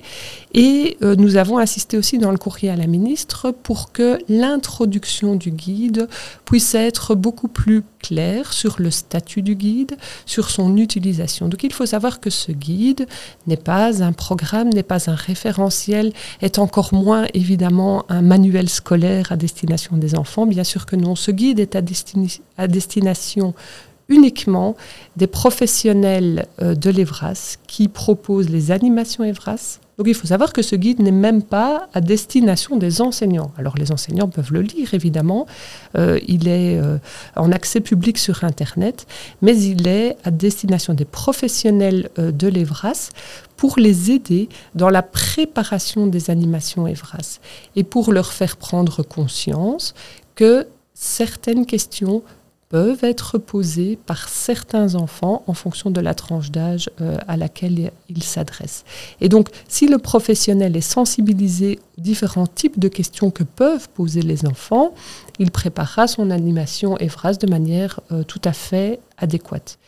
Et nous avons insisté aussi dans le courrier à la ministre pour que l'introduction du guide puisse être beaucoup plus claire sur le statut du guide, sur son utilisation. Donc il faut savoir que ce guide n'est pas un programme, n'est pas un référentiel, est encore moins évidemment un manuel scolaire à destination des enfants. Bien sûr que non, ce guide est à destination uniquement des professionnels de l'EVRAS qui proposent les animations EVRAS. Donc il faut savoir que ce guide n'est même pas à destination des enseignants. Alors les enseignants peuvent le lire évidemment, il est en accès public sur Internet, mais il est à destination des professionnels de l'EVRAS pour les aider dans la préparation des animations EVRAS et pour leur faire prendre conscience que certaines questions peuvent être posées par certains enfants en fonction de la tranche d'âge à laquelle ils s'adressent. Et donc, si le professionnel est sensibilisé aux différents types de questions que peuvent poser les enfants, il préparera son animation EVRAS de manière tout à fait adéquate.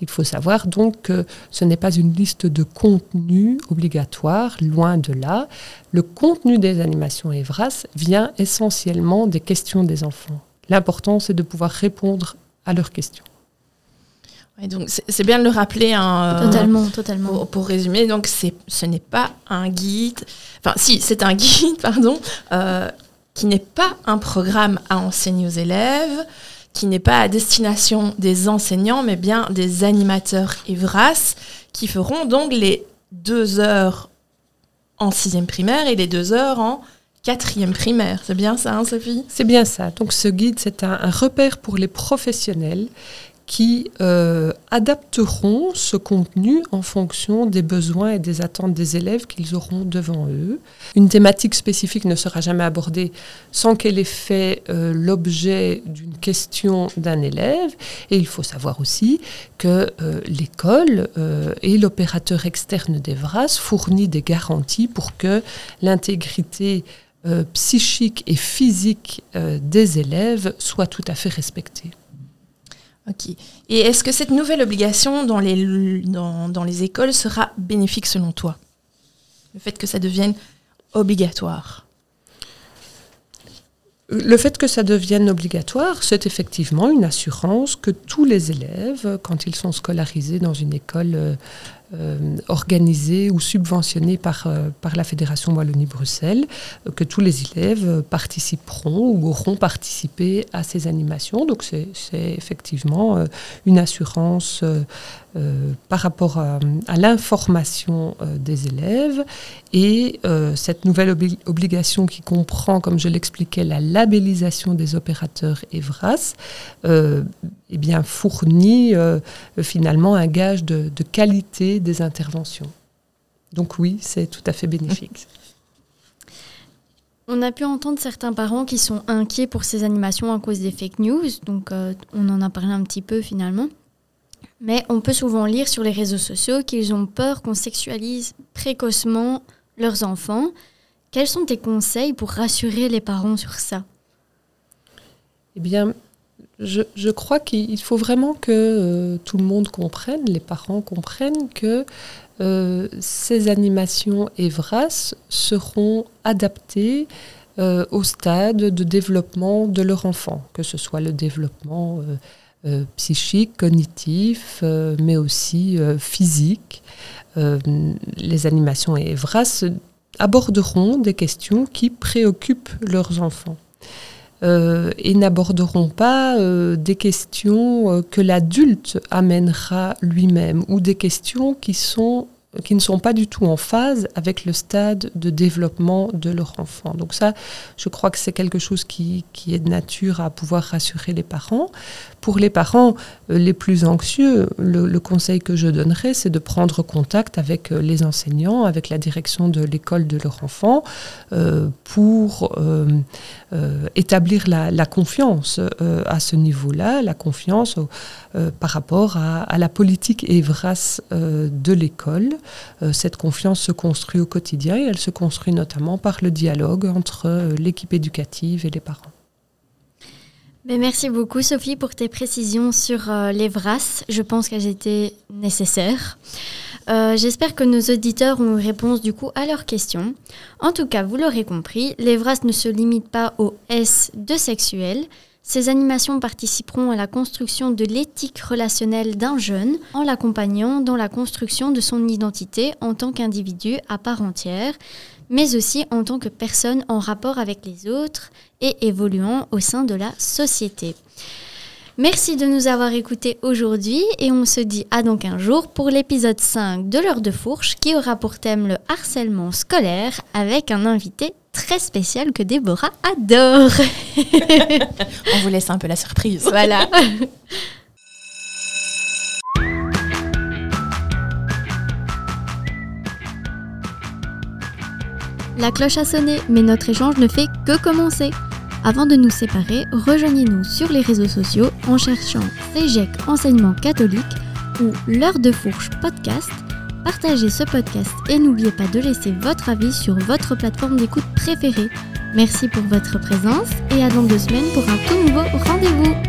Il faut savoir donc que ce n'est pas une liste de contenus obligatoires, loin de là. Le contenu des animations EVRAS vient essentiellement des questions des enfants. L'important, c'est de pouvoir répondre à leurs questions. Et donc, c'est bien de le rappeler. Hein, totalement. Pour résumer, donc, ce n'est pas un guide. Enfin, si, c'est un guide, pardon, qui n'est pas un programme à enseigner aux élèves, qui n'est pas à destination des enseignants, mais bien des animateurs EVRAS qui feront donc les 2 heures en 6e primaire et les 2 heures en 4e primaire, c'est bien ça, hein, Sophie ? C'est bien ça. Donc ce guide, c'est un repère pour les professionnels qui adapteront ce contenu en fonction des besoins et des attentes des élèves qu'ils auront devant eux. Une thématique spécifique ne sera jamais abordée sans qu'elle ait fait l'objet d'une question d'un élève. Et il faut savoir aussi que l'école et l'opérateur externe d'EVRAS fournit des garanties pour que l'intégrité psychique et physique des élèves soit tout à fait respectée. Ok. Et est-ce que cette nouvelle obligation dans les écoles sera bénéfique selon toi ? Le fait que ça devienne obligatoire ? Le fait que ça devienne obligatoire, c'est effectivement une assurance que tous les élèves, quand ils sont scolarisés dans une école organisée ou subventionnée par la Fédération Wallonie-Bruxelles, que tous les élèves participeront ou auront participé à ces animations. Donc c'est effectivement une assurance par rapport à l'information des élèves et cette nouvelle obligation qui comprend, comme je l'expliquais, la labellisation des opérateurs EVRAS, fournit finalement un gage de qualité des interventions. Donc oui, c'est tout à fait bénéfique. On a pu entendre certains parents qui sont inquiets pour ces animations à cause des fake news, donc on en a parlé un petit peu finalement. Mais on peut souvent lire sur les réseaux sociaux qu'ils ont peur qu'on sexualise précocement leurs enfants. Quels sont tes conseils pour rassurer les parents sur ça ? Eh bien, je crois qu'il faut vraiment que tout le monde comprenne, les parents comprennent que ces animations EVRAS seront adaptées au stade de développement de leur enfant, que ce soit le développement psychique, cognitif, mais aussi physique. Les animations EVRAS aborderont des questions qui préoccupent leurs enfants et n'aborderont pas des questions que l'adulte amènera lui-même ou des questions qui ne sont pas du tout en phase avec le stade de développement de leur enfant. Donc ça, je crois que c'est quelque chose qui est de nature à pouvoir rassurer les parents. Pour les parents les plus anxieux, le conseil que je donnerais, c'est de prendre contact avec les enseignants, avec la direction de l'école de leur enfant, pour établir la confiance à ce niveau-là, la confiance par rapport à la politique EVRAS de l'école. Cette confiance se construit au quotidien et elle se construit notamment par le dialogue entre l'équipe éducative et les parents. Merci beaucoup Sophie pour tes précisions sur l'EVRAS. Je pense qu'elles étaient nécessaires. J'espère que nos auditeurs ont eu réponse du coup à leurs questions. En tout cas, vous l'aurez compris, l'EVRAS ne se limite pas au S de sexuel. Ces animations participeront à la construction de l'éthique relationnelle d'un jeune en l'accompagnant dans la construction de son identité en tant qu'individu à part entière, mais aussi en tant que personne en rapport avec les autres et évoluant au sein de la société. Merci de nous avoir écoutés aujourd'hui et on se dit à dans 15 jours pour l'épisode 5 de l'Heure de Fourche qui aura pour thème le harcèlement scolaire avec un invité très spécial que Déborah adore. On vous laisse un peu la surprise. Voilà. La cloche a sonné, mais notre échange ne fait que commencer. Avant de nous séparer, rejoignez-nous sur les réseaux sociaux en cherchant SeGEC Enseignement Catholique ou L'Heure de Fourche Podcast. Partagez ce podcast et n'oubliez pas de laisser votre avis sur votre plateforme d'écoute préférée. Merci pour votre présence et à dans 2 semaines pour un tout nouveau rendez-vous.